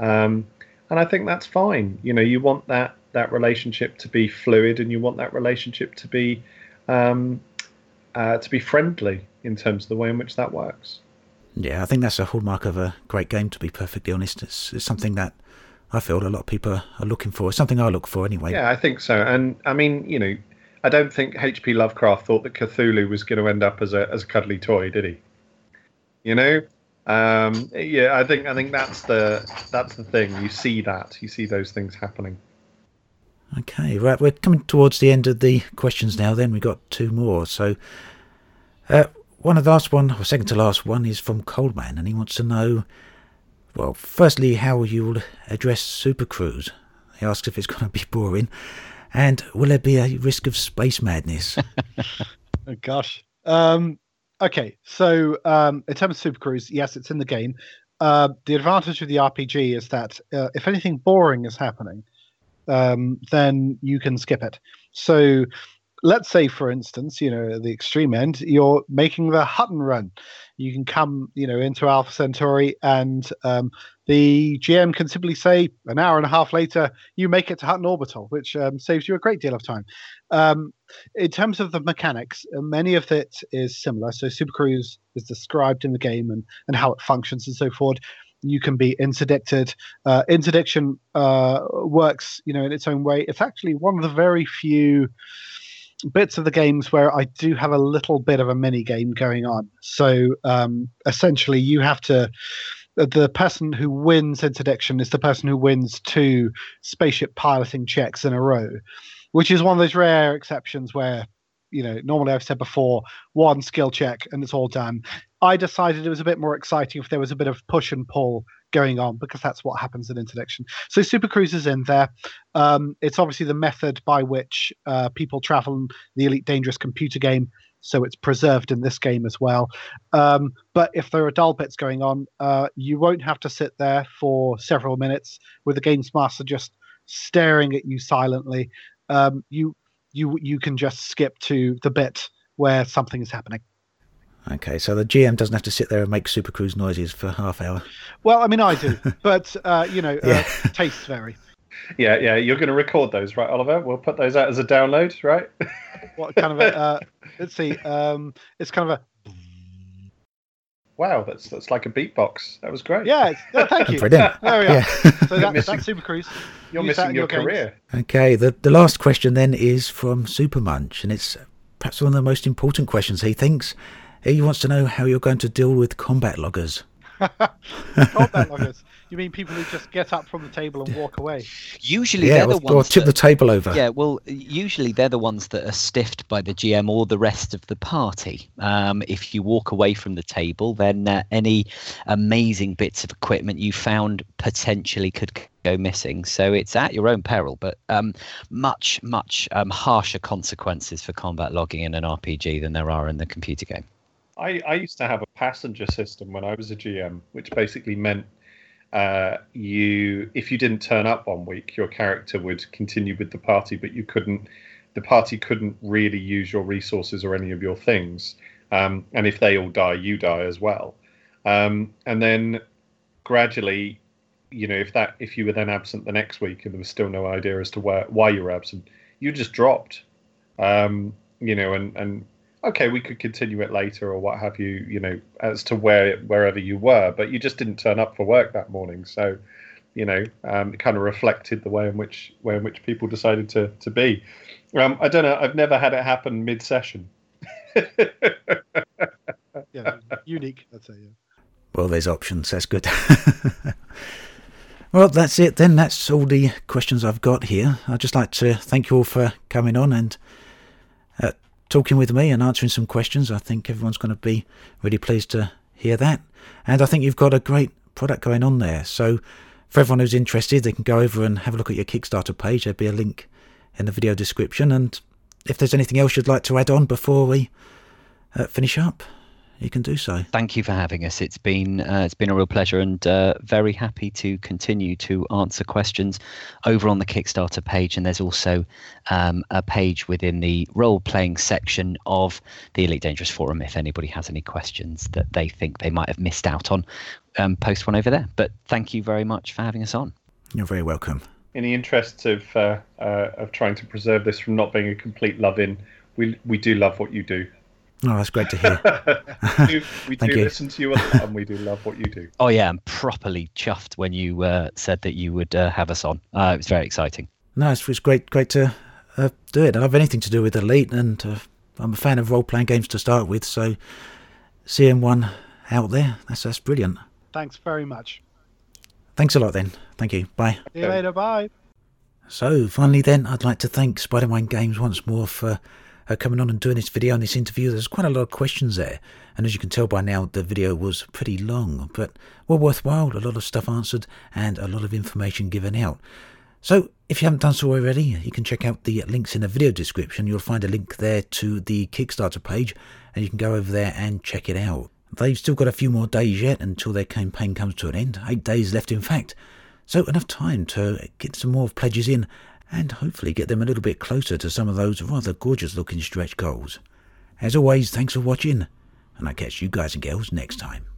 Um, and I think that's fine. You know, you want that that relationship to be fluid, and you want that relationship to be um, uh, to be friendly in terms of the way in which that works. Yeah, I think that's a hallmark of a great game, to be perfectly honest. It's, it's something that I feel a lot of people are looking for. It's something I look for anyway. Yeah, I think so. And I mean, you know, I don't think H P Lovecraft thought that Cthulhu was going to end up as a as a cuddly toy, did he? You know, um, yeah, I think I think that's the that's the thing. You see that, you see those things happening. Okay, right. We're coming towards the end of the questions now. Then we got two more. So, uh, one of the last one, or second to last one, is from Coldman, and he wants to know, well, firstly, how you'll address supercruise. He asks if it's going to be boring, and will there be a risk of space madness? Oh gosh. Um, okay, so um, in terms of supercruise, yes, it's in the game. Uh, the advantage of the R P G is that uh, if anything boring is happening, um, then you can skip it. So let's say, for instance, you know, at the extreme end, you're making the Hutton run. You can come, you know, into Alpha Centauri, and um, the G M can simply say an hour and a half later, you make it to Hutton Orbital, which um, saves you a great deal of time. Um, in terms of the mechanics, many of it is similar. So supercruise is described in the game, and, and how it functions and so forth. You can be interdicted. Uh, interdiction uh, works, you know, in its own way. It's actually one of the very few bits of the games where I do have a little bit of a mini game going on. So um, essentially, you have to, the person who wins interdiction is the person who wins two spaceship piloting checks in a row, which is one of those rare exceptions where, you know, normally I've said before, one skill check and it's all done. I decided it was a bit more exciting if there was a bit of push and pull going on, because that's what happens in interdiction. So supercruise is in there. Um, it's obviously the method by which uh, people travel in the Elite Dangerous computer game, so it's preserved in this game as well. Um, but if there are dull bits going on, uh, you won't have to sit there for several minutes with the games master just staring at you silently. Um, you you you can just skip to the bit where something is happening. Okay, so the G M doesn't have to sit there and make supercruise noises for half hour. Well, I mean, I do, but, uh, you know, yeah. uh, tastes vary. Yeah, yeah, you're going to record those, right, Oliver? We'll put those out as a download, right? What kind of a, uh, let's see, um, it's kind of a... Wow, that's that's like a beatbox. That was great. Yeah, it's, oh, thank you. Brilliant. There we are. Yeah. So that, missing, that's supercruise. You're Use missing your, your career. Games. Okay, the, the last question then is from Supermunch, and it's perhaps one of the most important questions, he thinks. He wants to know how you're going to deal with combat loggers. Combat loggers? You mean people who just get up from the table and walk away? Usually yeah, they're the or, ones or tip that, the table over. Yeah, well, usually they're the ones that are stiffed by the G M or the rest of the party. Um, if you walk away from the table, then uh, any amazing bits of equipment you found potentially could go missing. So it's at your own peril, but um, much, much um, harsher consequences for combat logging in an R P G than there are in the computer game. I, I used to have a passenger system when I was a G M, which basically meant uh, you, if you didn't turn up one week, your character would continue with the party, but you couldn't, the party couldn't really use your resources or any of your things. Um, and if they all die, you die as well. Um, and then gradually, you know, if that, if you were then absent the next week and there was still no idea as to where, why you were absent, you just dropped, um, you know, and, and, okay, we could continue it later or what have you, you know, as to where wherever you were, but you just didn't turn up for work that morning. So, you know, um, it kind of reflected the way in which way in which people decided to to be. Um, I don't know. I've never had it happen mid-session. yeah, unique, I'd say, yeah. Well, there's options. That's good. Well, that's it then. That's all the questions I've got here. I'd just like to thank you all for coming on and uh, talking with me and answering some questions. I think everyone's going to be really pleased to hear that. And I think you've got a great product going on there. So for everyone who's interested, they can go over and have a look at your Kickstarter page. There'll be a link in the video description. And if there's anything else you'd like to add on before we uh, finish up, you can do so. Thank you for having us. It's been uh, it's been a real pleasure, and uh, very happy to continue to answer questions over on the Kickstarter page. And there's also um, a page within the role-playing section of the Elite Dangerous Forum. If anybody has any questions that they think they might have missed out on, um, post one over there. But thank you very much for having us on. You're very welcome. In the interests of uh, uh, of trying to preserve this from not being a complete love-in, we we do love what you do. Oh, that's great to hear. we do, we do listen to you a lot, and we do love what you do. Oh, yeah, I'm properly chuffed when you uh, said that you would uh, have us on. Uh, it was very exciting. No, it's, it's great great to uh, do it. I have anything to do with Elite, and uh, I'm a fan of role-playing games to start with, so seeing one out there, that's, that's brilliant. Thanks very much. Thanks a lot, then. Thank you. Bye. See you later. Bye. So, finally, then, I'd like to thank Spider-Mind Games once more for... Uh, coming on and doing this video and this interview. There's quite a lot of questions there, and as you can tell by now, the video was pretty long, but well worthwhile. A lot of stuff answered and a lot of information given out. So if you haven't done so already, you can check out the links in the video description. You'll find a link there to the Kickstarter page, and you can go over there and check it out. They've still got a few more days yet until their campaign comes to an end. Eight days left, in fact, so enough time to get some more pledges in and hopefully get them a little bit closer to some of those rather gorgeous looking stretch goals. As always, thanks for watching, and I'll catch you guys and girls next time.